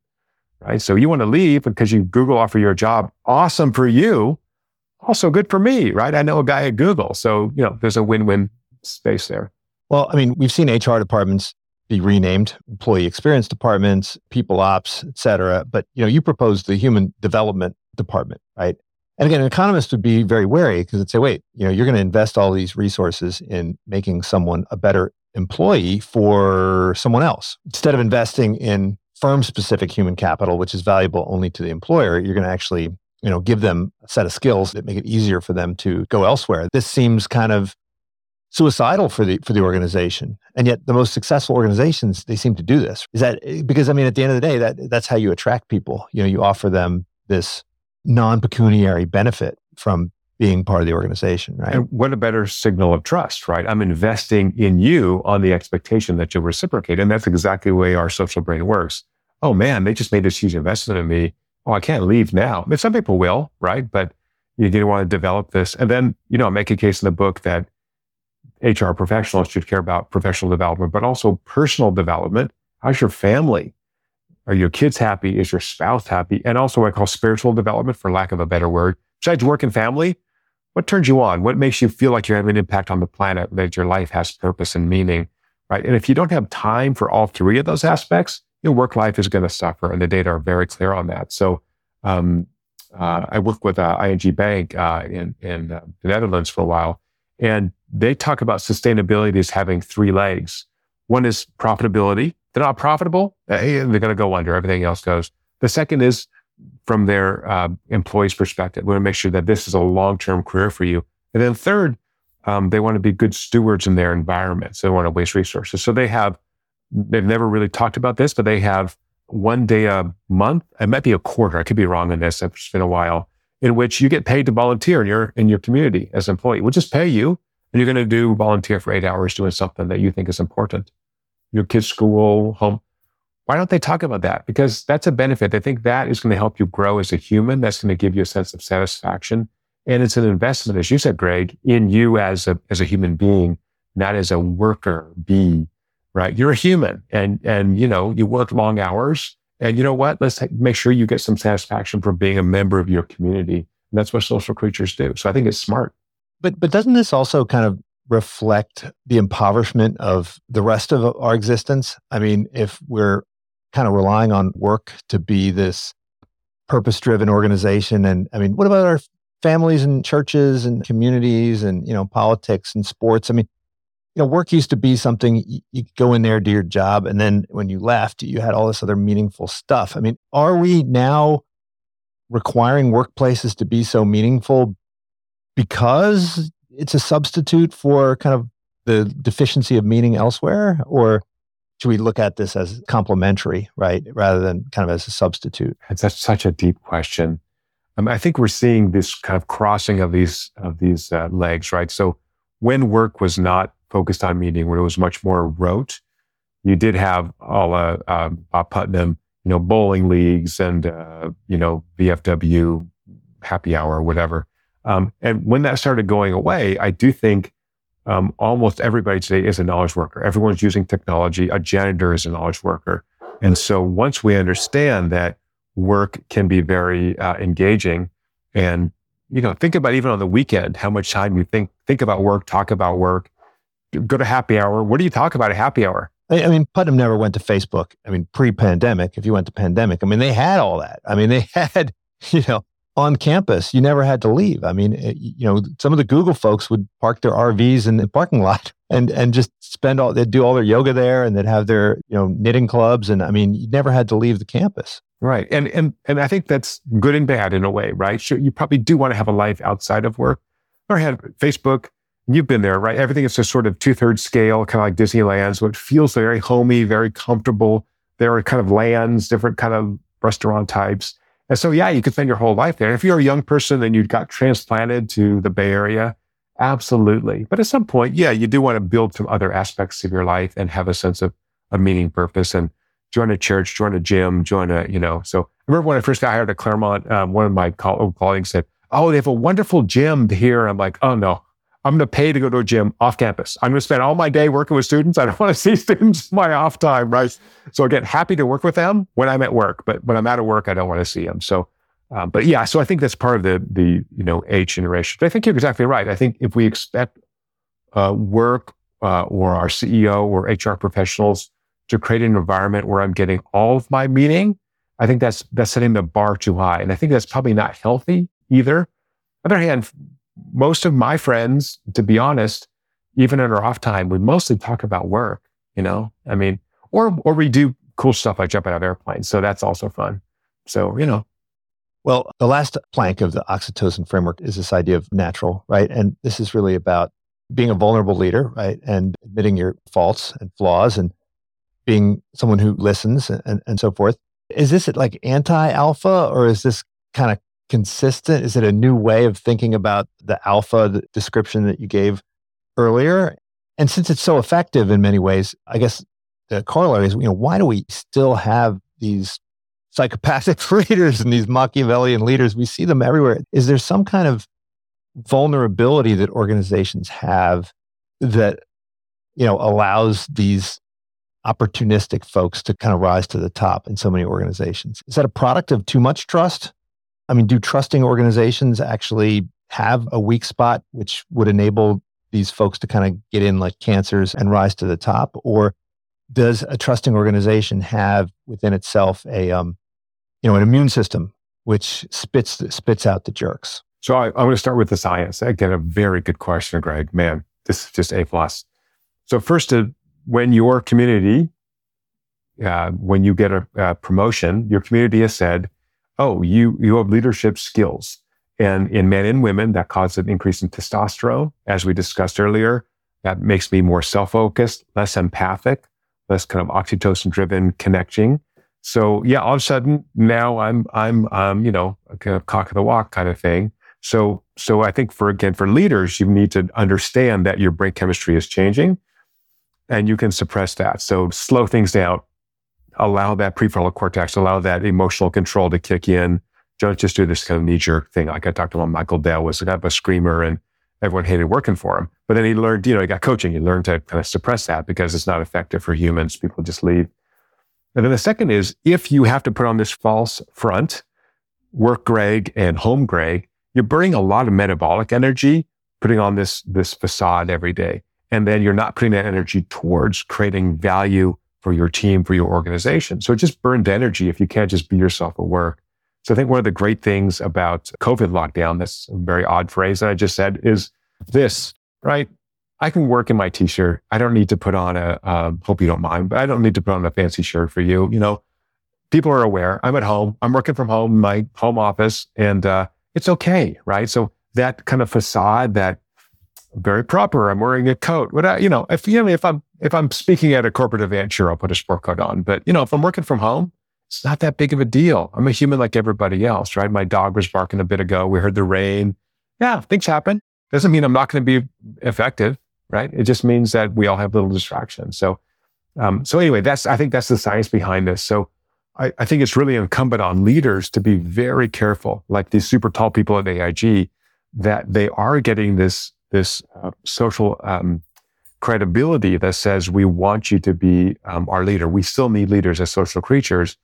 right? So you want to leave because you Google offer your job. Awesome for you. Also good for me, right? I know a guy at Google. So, you know, there's a win-win space there. Well, I mean, we've seen HR departments be renamed employee experience departments, people ops, et cetera. But, you know, you proposed the human development department, right? And again, an economist would be very wary because they'd say, wait, you know, you're going to invest all these resources in making someone a better employee for someone else. Instead of investing in firm-specific human capital, which is valuable only to the employer, you're going to actually you know, give them a set of skills that make it easier for them to go elsewhere. This seems kind of suicidal for the organization. And yet the most successful organizations, they seem to do this. Is that because, I mean, at the end of the day, that's how you attract people. You know, you offer them this non-pecuniary benefit from being part of the organization, right? And what a better signal of trust, right? I'm investing in you on the expectation that you'll reciprocate. And that's exactly the way our social brain works. Oh man, they just made this huge investment in me. Oh, I can't leave now. I mean, some people will, right? But you do want to develop this. And then, you know, I make a case in the book that HR professionals should care about professional development, but also personal development. How's your family? Are your kids happy? Is your spouse happy? And also what I call spiritual development, for lack of a better word. Besides work and family, what turns you on? What makes you feel like you're having an impact on the planet, that your life has purpose and meaning, right? And if you don't have time for all three of those aspects, your work life is going to suffer, and the data are very clear on that. So I worked with ING Bank in the Netherlands for a while, and they talk about sustainability as having three legs. One is profitability. They're not profitable, they're going to go under. Everything else goes. The second is from their employees' perspective. We want to make sure that this is a long-term career for you. And then third, they want to be good stewards in their environment. So they want to waste resources. So they've never really talked about this, but they have one day a month, it might be a quarter, I could be wrong on this, it's been a while, in which you get paid to volunteer in your community as an employee. We'll just pay you, and you're going to do volunteer for 8 hours doing something that you think is important. Your kids' school, home. Why don't they talk about that? Because that's a benefit. They think that is going to help you grow as a human. That's going to give you a sense of satisfaction. And it's an investment, as you said, Greg, in you as a human being, not as a worker bee, right? You're a human and you know, you work long hours, and you know what? Let's make sure you get some satisfaction from being a member of your community. And that's what social creatures do. So I think it's smart. But doesn't this also kind of reflect the impoverishment of the rest of our existence? I mean, if we're kind of relying on work to be this purpose-driven organization. And I mean, what about our families and churches and communities and, you know, politics and sports? I mean, you know, work used to be something you go in there, do your job, and then when you left, you had all this other meaningful stuff. I mean, are we now requiring workplaces to be so meaningful because it's a substitute for kind of the deficiency of meaning elsewhere? Or should we look at this as complementary, right, rather than kind of as a substitute? That's such a deep question. I think we're seeing this kind of crossing of these legs, right? So when work was not focused on meaning, when it was much more rote, you did have all Bob Putnam, you know, bowling leagues and you know, VFW happy hour, whatever. And when that started going away, I do think almost everybody today is a knowledge worker. Everyone's using technology. A janitor is a knowledge worker. And so once we understand that work can be very engaging, and, you know, think about even on the weekend, how much time you think about work, talk about work, go to happy hour. What do you talk about at happy hour? I mean, Putnam never went to Facebook. I mean, pre-pandemic, if you went to pandemic, I mean, they had all that. I mean, they had, you know, on campus, you never had to leave. I mean, you know, some of the Google folks would park their RVs in the parking lot and just they'd do all their yoga there, and they'd have their, you know, knitting clubs. And I mean, you never had to leave the campus. Right. And I think that's good and bad in a way, right? Sure. You probably do want to have a life outside of work. Or had Facebook, you've been there, right? Everything is just sort of 2/3 scale, kind of like Disneyland. So it feels very homey, very comfortable. There are kind of lands, different kind of restaurant types. And so, yeah, you could spend your whole life there. If you're a young person and you got transplanted to the Bay Area, absolutely. But at some point, yeah, you do want to build some other aspects of your life and have a sense of a meaning, purpose, and join a church, join a gym, join a, you know. So I remember when I first got hired at Claremont, one of my colleagues said, oh, they have a wonderful gym here. I'm like, oh no, I'm going to pay to go to a gym off campus. I'm going to spend all my day working with students. I don't want to see students in my off time, right? So again, happy to work with them when I'm at work, but when I'm out of work, I don't want to see them. So, but yeah, so I think that's part of the you know, age generation. But I think you're exactly right. I think if we expect work or our CEO or HR professionals to create an environment where I'm getting all of my meaning, I think that's setting the bar too high. And I think that's probably not healthy either. On the other hand, most of my friends, to be honest, even in our off time, we mostly talk about work, you know? I mean, or we do cool stuff like jumping out of airplanes. So that's also fun. So, you know. Well, the last plank of the oxytocin framework is this idea of natural, right? And this is really about being a vulnerable leader, right? And admitting your faults and flaws and being someone who listens and so forth. Is this like anti-alpha, or is this kind of consistent? Is it a new way of thinking about the alpha description that you gave earlier? And since it's so effective in many ways, I guess the corollary is, you know, why do we still have these psychopathic leaders and these Machiavellian leaders? We see them everywhere. Is there some kind of vulnerability that organizations have that, you know, allows these opportunistic folks to kind of rise to the top in so many organizations? Is that a product of too much trust? I mean, do trusting organizations actually have a weak spot which would enable these folks to kind of get in like cancers and rise to the top? Or does a trusting organization have within itself a, you know, an immune system which spits out the jerks? So I'm going to start with the science. Again, a very good question, Greg. Man, this is just A+. So first, when your community, when you get a promotion, your community has said, oh, you have leadership skills. And in men and women, that causes an increase in testosterone. As we discussed earlier, that makes me more self-focused, less empathic, less kind of oxytocin-driven connecting. So yeah, all of a sudden, now I'm you know, kind of cock of the walk kind of thing. So I think for leaders, you need to understand that your brain chemistry is changing and you can suppress that. So slow things down, allow that prefrontal cortex, allow that emotional control to kick in. Don't just do this kind of knee-jerk thing. Like I talked about, Michael Dell was kind of a screamer and everyone hated working for him. But then he learned, you know, he got coaching. He learned to kind of suppress that because it's not effective for humans. People just leave. And then the second is, if you have to put on this false front, work Greg and home Greg, you're burning a lot of metabolic energy putting on this facade every day. And then you're not putting that energy towards creating value for your team, for your organization. So it just burns energy if you can't just be yourself at work. So I think one of the great things about COVID lockdown, that's a very odd phrase that I just said, is this, right? I can work in my t-shirt. I don't need to put on hope you don't mind, but I don't need to put on a fancy shirt for you. You know, people are aware. I'm at home. I'm working from home, my home office, and it's okay, right? So that kind of facade, that very proper, I'm wearing a coat. If I'm speaking at a corporate event, sure, I'll put a sport coat on. But, you know, if I'm working from home, it's not that big of a deal. I'm a human like everybody else, right? My dog was barking a bit ago. We heard the rain. Yeah, things happen. Doesn't mean I'm not going to be effective, right? It just means that we all have little distractions. So anyway, I think that's the science behind this. So I think it's really incumbent on leaders to be very careful, like these super tall people at AIG, that they are getting this social credibility that says, we want you to be our leader. We still need leaders as social creatures.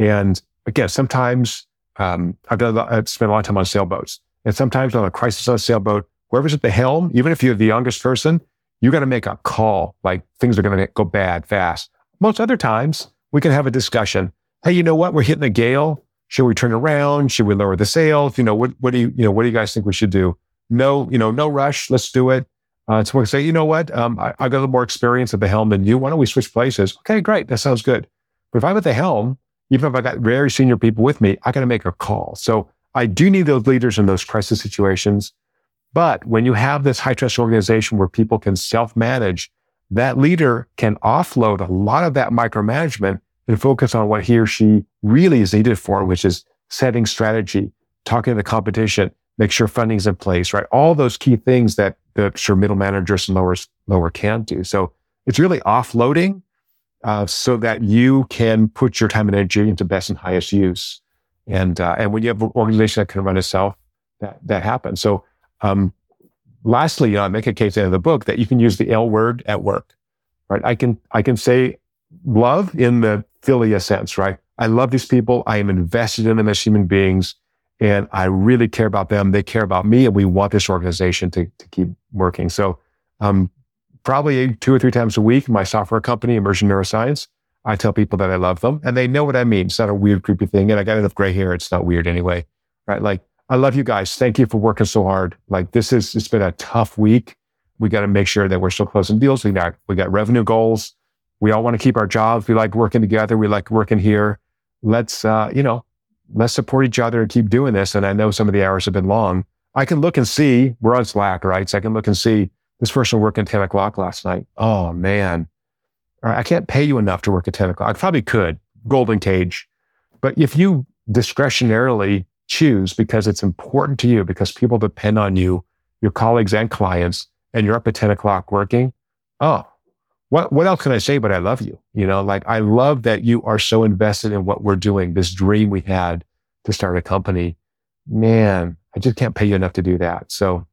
And again, sometimes I've spent a lot of time on sailboats. And sometimes on a crisis on a sailboat, whoever's at the helm, even if you're the youngest person, you got to make a call. Like, things are going to go bad fast. Most other times, we can have a discussion. Hey, you know what? We're hitting a gale. Should we turn around? Should we lower the sails? You know, what do you guys think we should do? No, you know, no rush. Let's do it. So we say, you know what? I've got a little more experience at the helm than you. Why don't we switch places? Okay, great. That sounds good. But if I'm at the helm, even if I got very senior people with me, I got to make a call. So I do need those leaders in those crisis situations. But when you have this high trust organization where people can self-manage, that leader can offload a lot of that micromanagement and focus on what he or she really is needed for, which is setting strategy, talking to the competition, make sure funding's in place, right? All those key things that the sure middle managers and lower can do. So it's really offloading so that you can put your time and energy into best and highest use. And when you have an organization that can run itself, that happens. So lastly, I make a case in the book that you can use the L word at work, right? I can say love in the philia sense, right? I love these people. I am invested in them as human beings, and I really care about them. They care about me, and we want this organization to keep working. So probably 2 or 3 times a week, my software company, Immersion Neuroscience, I tell people that I love them, and they know what I mean. It's not a weird, creepy thing. And I got enough gray hair. It's not weird anyway, right? Like, I love you guys. Thank you for working so hard. Like, it's been a tough week. We got to make sure that we're still closing deals. We got revenue goals. We all want to keep our jobs. We like working together. We like working here. Let's, let's support each other and keep doing this. And I know some of the hours have been long. I can look and see, we're on Slack, right? So I can look and see, this person worked at 10 o'clock last night. Oh man, I can't pay you enough to work at 10 o'clock. I probably could, golden cage. But if you discretionarily choose because it's important to you, because people depend on you, your colleagues and clients, and you're up at 10 o'clock working, oh, what else can I say but I love you? You know, like I love that you are so invested in what we're doing, this dream we had to start a company. Man, I just can't pay you enough to do that. So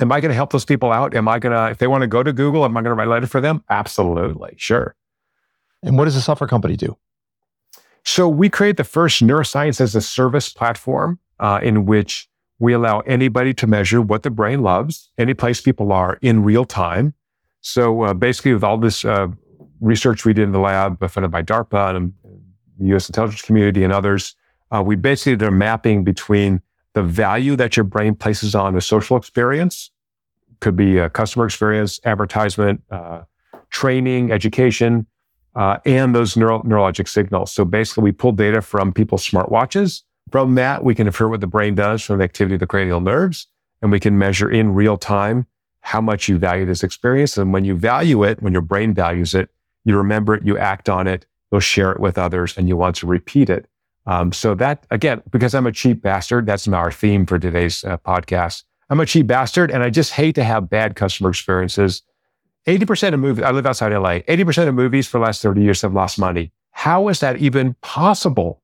am I going to help those people out? Am I going to, if they want to go to Google, am I going to write a letter for them? Absolutely. Sure. And what does the software company do? So we created the first neuroscience as a service platform in which we allow anybody to measure what the brain loves, any place people are in real time. So basically with all this research we did in the lab funded by DARPA and the U.S. intelligence community and others, we basically did a mapping between the value that your brain places on a social experience, could be a customer experience, advertisement, training, education, and those neurologic signals. So basically we pull data from people's smartwatches. From that, we can infer what the brain does from the activity of the cranial nerves, and we can measure in real time how much you value this experience. And when you value it, when your brain values it, you remember it, you act on it, you'll share it with others, and you want to repeat it. So that, again, because I'm a cheap bastard, that's our theme for today's podcast. I'm a cheap bastard, and I just hate to have bad customer experiences. 80% of movies, I live outside LA, 80% of movies for the last 30 years have lost money. How is that even possible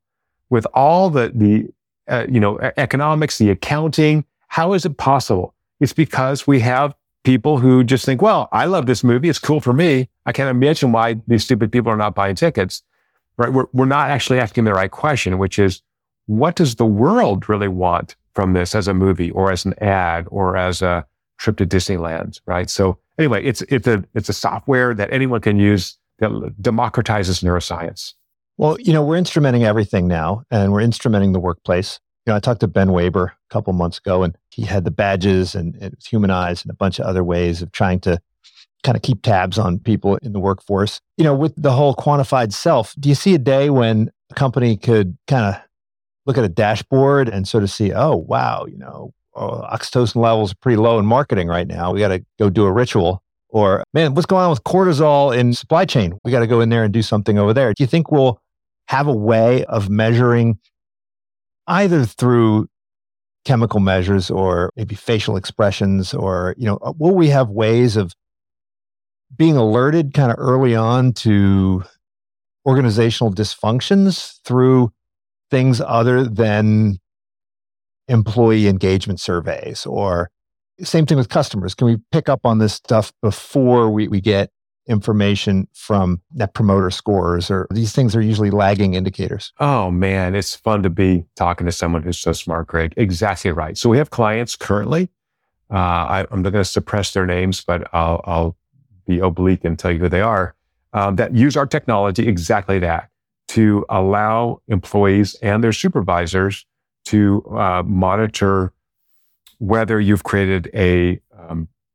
with all the economics, the accounting? How is it possible? It's because we have people who just think, well, I love this movie. It's cool for me. I can't imagine why these stupid people are not buying tickets. Right? We're not actually asking the right question, which is, what does the world really want from this as a movie or as an ad or as a trip to Disneyland, right? So anyway, it's a software that anyone can use that democratizes neuroscience. Well, we're instrumenting everything now, and we're instrumenting the workplace. I talked to Ben Weber a couple months ago, and he had the badges and it was humanized and a bunch of other ways of trying to kind of keep tabs on people in the workforce. With the whole quantified self, do you see a day when a company could kind of look at a dashboard and sort of see, oh, wow, oxytocin levels are pretty low in marketing right now. We got to go do a ritual. Or, man, what's going on with cortisol in supply chain? We got to go in there and do something over there. Do you think we'll have a way of measuring either through chemical measures or maybe facial expressions, or, will we have ways of being alerted kind of early on to organizational dysfunctions through things other than employee engagement surveys? Or same thing with customers. Can we pick up on this stuff before we get information from net promoter scores? Or these things are usually lagging indicators. Oh man, it's fun to be talking to someone who's so smart, Greg. Exactly right. So we have clients currently. I'm not going to suppress their names, but I'll be oblique and tell you who they are, that use our technology, exactly that, to allow employees and their supervisors to monitor whether you've created a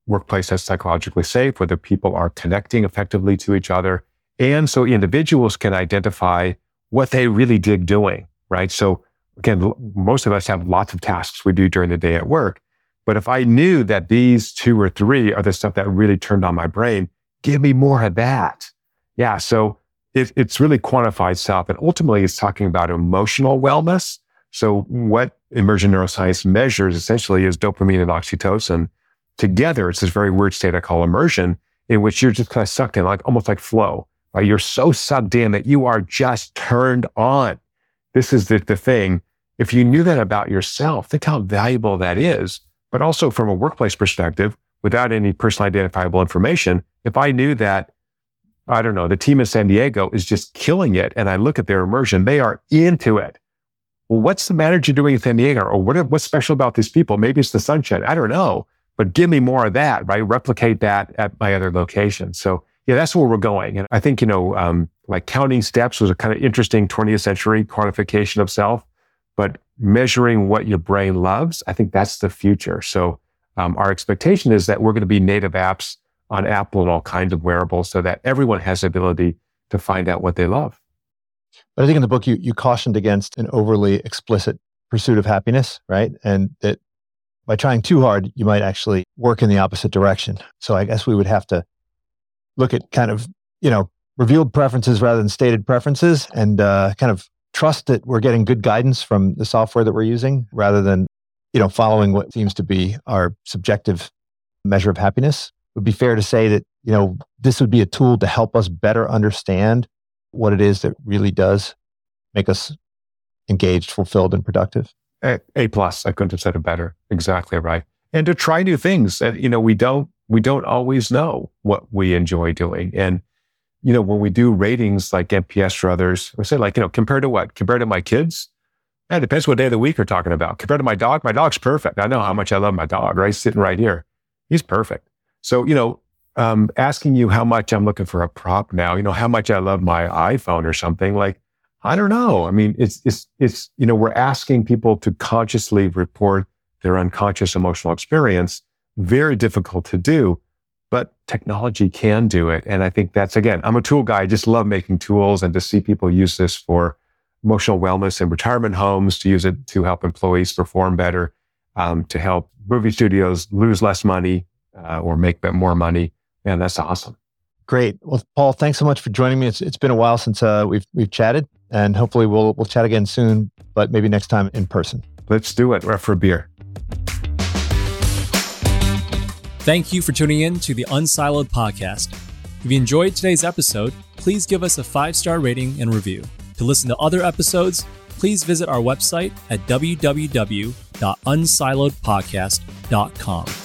workplace that's psychologically safe, whether people are connecting effectively to each other. And so individuals can identify what they really dig doing, right? So again, most of us have lots of tasks we do during the day at work. But if I knew that these 2 or 3 are the stuff that really turned on my brain, give me more of that. Yeah, so it's really quantified self. And ultimately, it's talking about emotional wellness. So what Immersion Neuroscience measures essentially is dopamine and oxytocin. Together, it's this very weird state I call immersion, in which you're just kind of sucked in, like almost like flow. Right? You're so sucked in that you are just turned on. This is the thing. If you knew that about yourself, think how valuable that is. But also from a workplace perspective, without any personally identifiable information, if I knew that, I don't know, the team in San Diego is just killing it, and I look at their immersion, they are into it. Well, what's the manager doing in San Diego? Or what's special about these people? Maybe it's the sunshine. I don't know. But give me more of that, right? Replicate that at my other location. So yeah, that's where we're going. And I think, like counting steps was a kind of interesting 20th century quantification of self, but measuring what your brain loves, I think that's the future. So our expectation is that we're going to be native apps on Apple and all kinds of wearables so that everyone has the ability to find out what they love. But I think in the book, you cautioned against an overly explicit pursuit of happiness, right? And that by trying too hard, you might actually work in the opposite direction. So I guess we would have to look at kind of, revealed preferences rather than stated preferences, and kind of trust that we're getting good guidance from the software that we're using rather than, following what seems to be our subjective measure of happiness. It would be fair to say that, this would be a tool to help us better understand what it is that really does make us engaged, fulfilled, and productive. A plus. I couldn't have said it better. Exactly right. And to try new things that, we don't always know what we enjoy doing. And, when we do ratings like NPS or others, we say like, compared to what? Compared to my kids? It depends what day of the week we're talking about. Compared to my dog's perfect. I know how much I love my dog, right? Sitting right here. He's perfect. So, asking you how much I'm looking for a prop now, how much I love my iPhone or something, like, I don't know. I mean, it's we're asking people to consciously report their unconscious emotional experience. Very difficult to do, but technology can do it. And I think that's, again, I'm a tool guy. I just love making tools, and to see people use this for emotional wellness in retirement homes, to use it to help employees perform better, to help movie studios lose less money or make more money. Man, that's awesome. Great. Well, Paul, thanks so much for joining me. It's been a while since we've chatted, and hopefully we'll chat again soon, but maybe next time in person. Let's do it. We're for a beer. Thank you for tuning in to the Unsiloed podcast. If you enjoyed today's episode, please give us a 5-star rating and review. To listen to other episodes, please visit our website at www.unsiloedpodcast.com.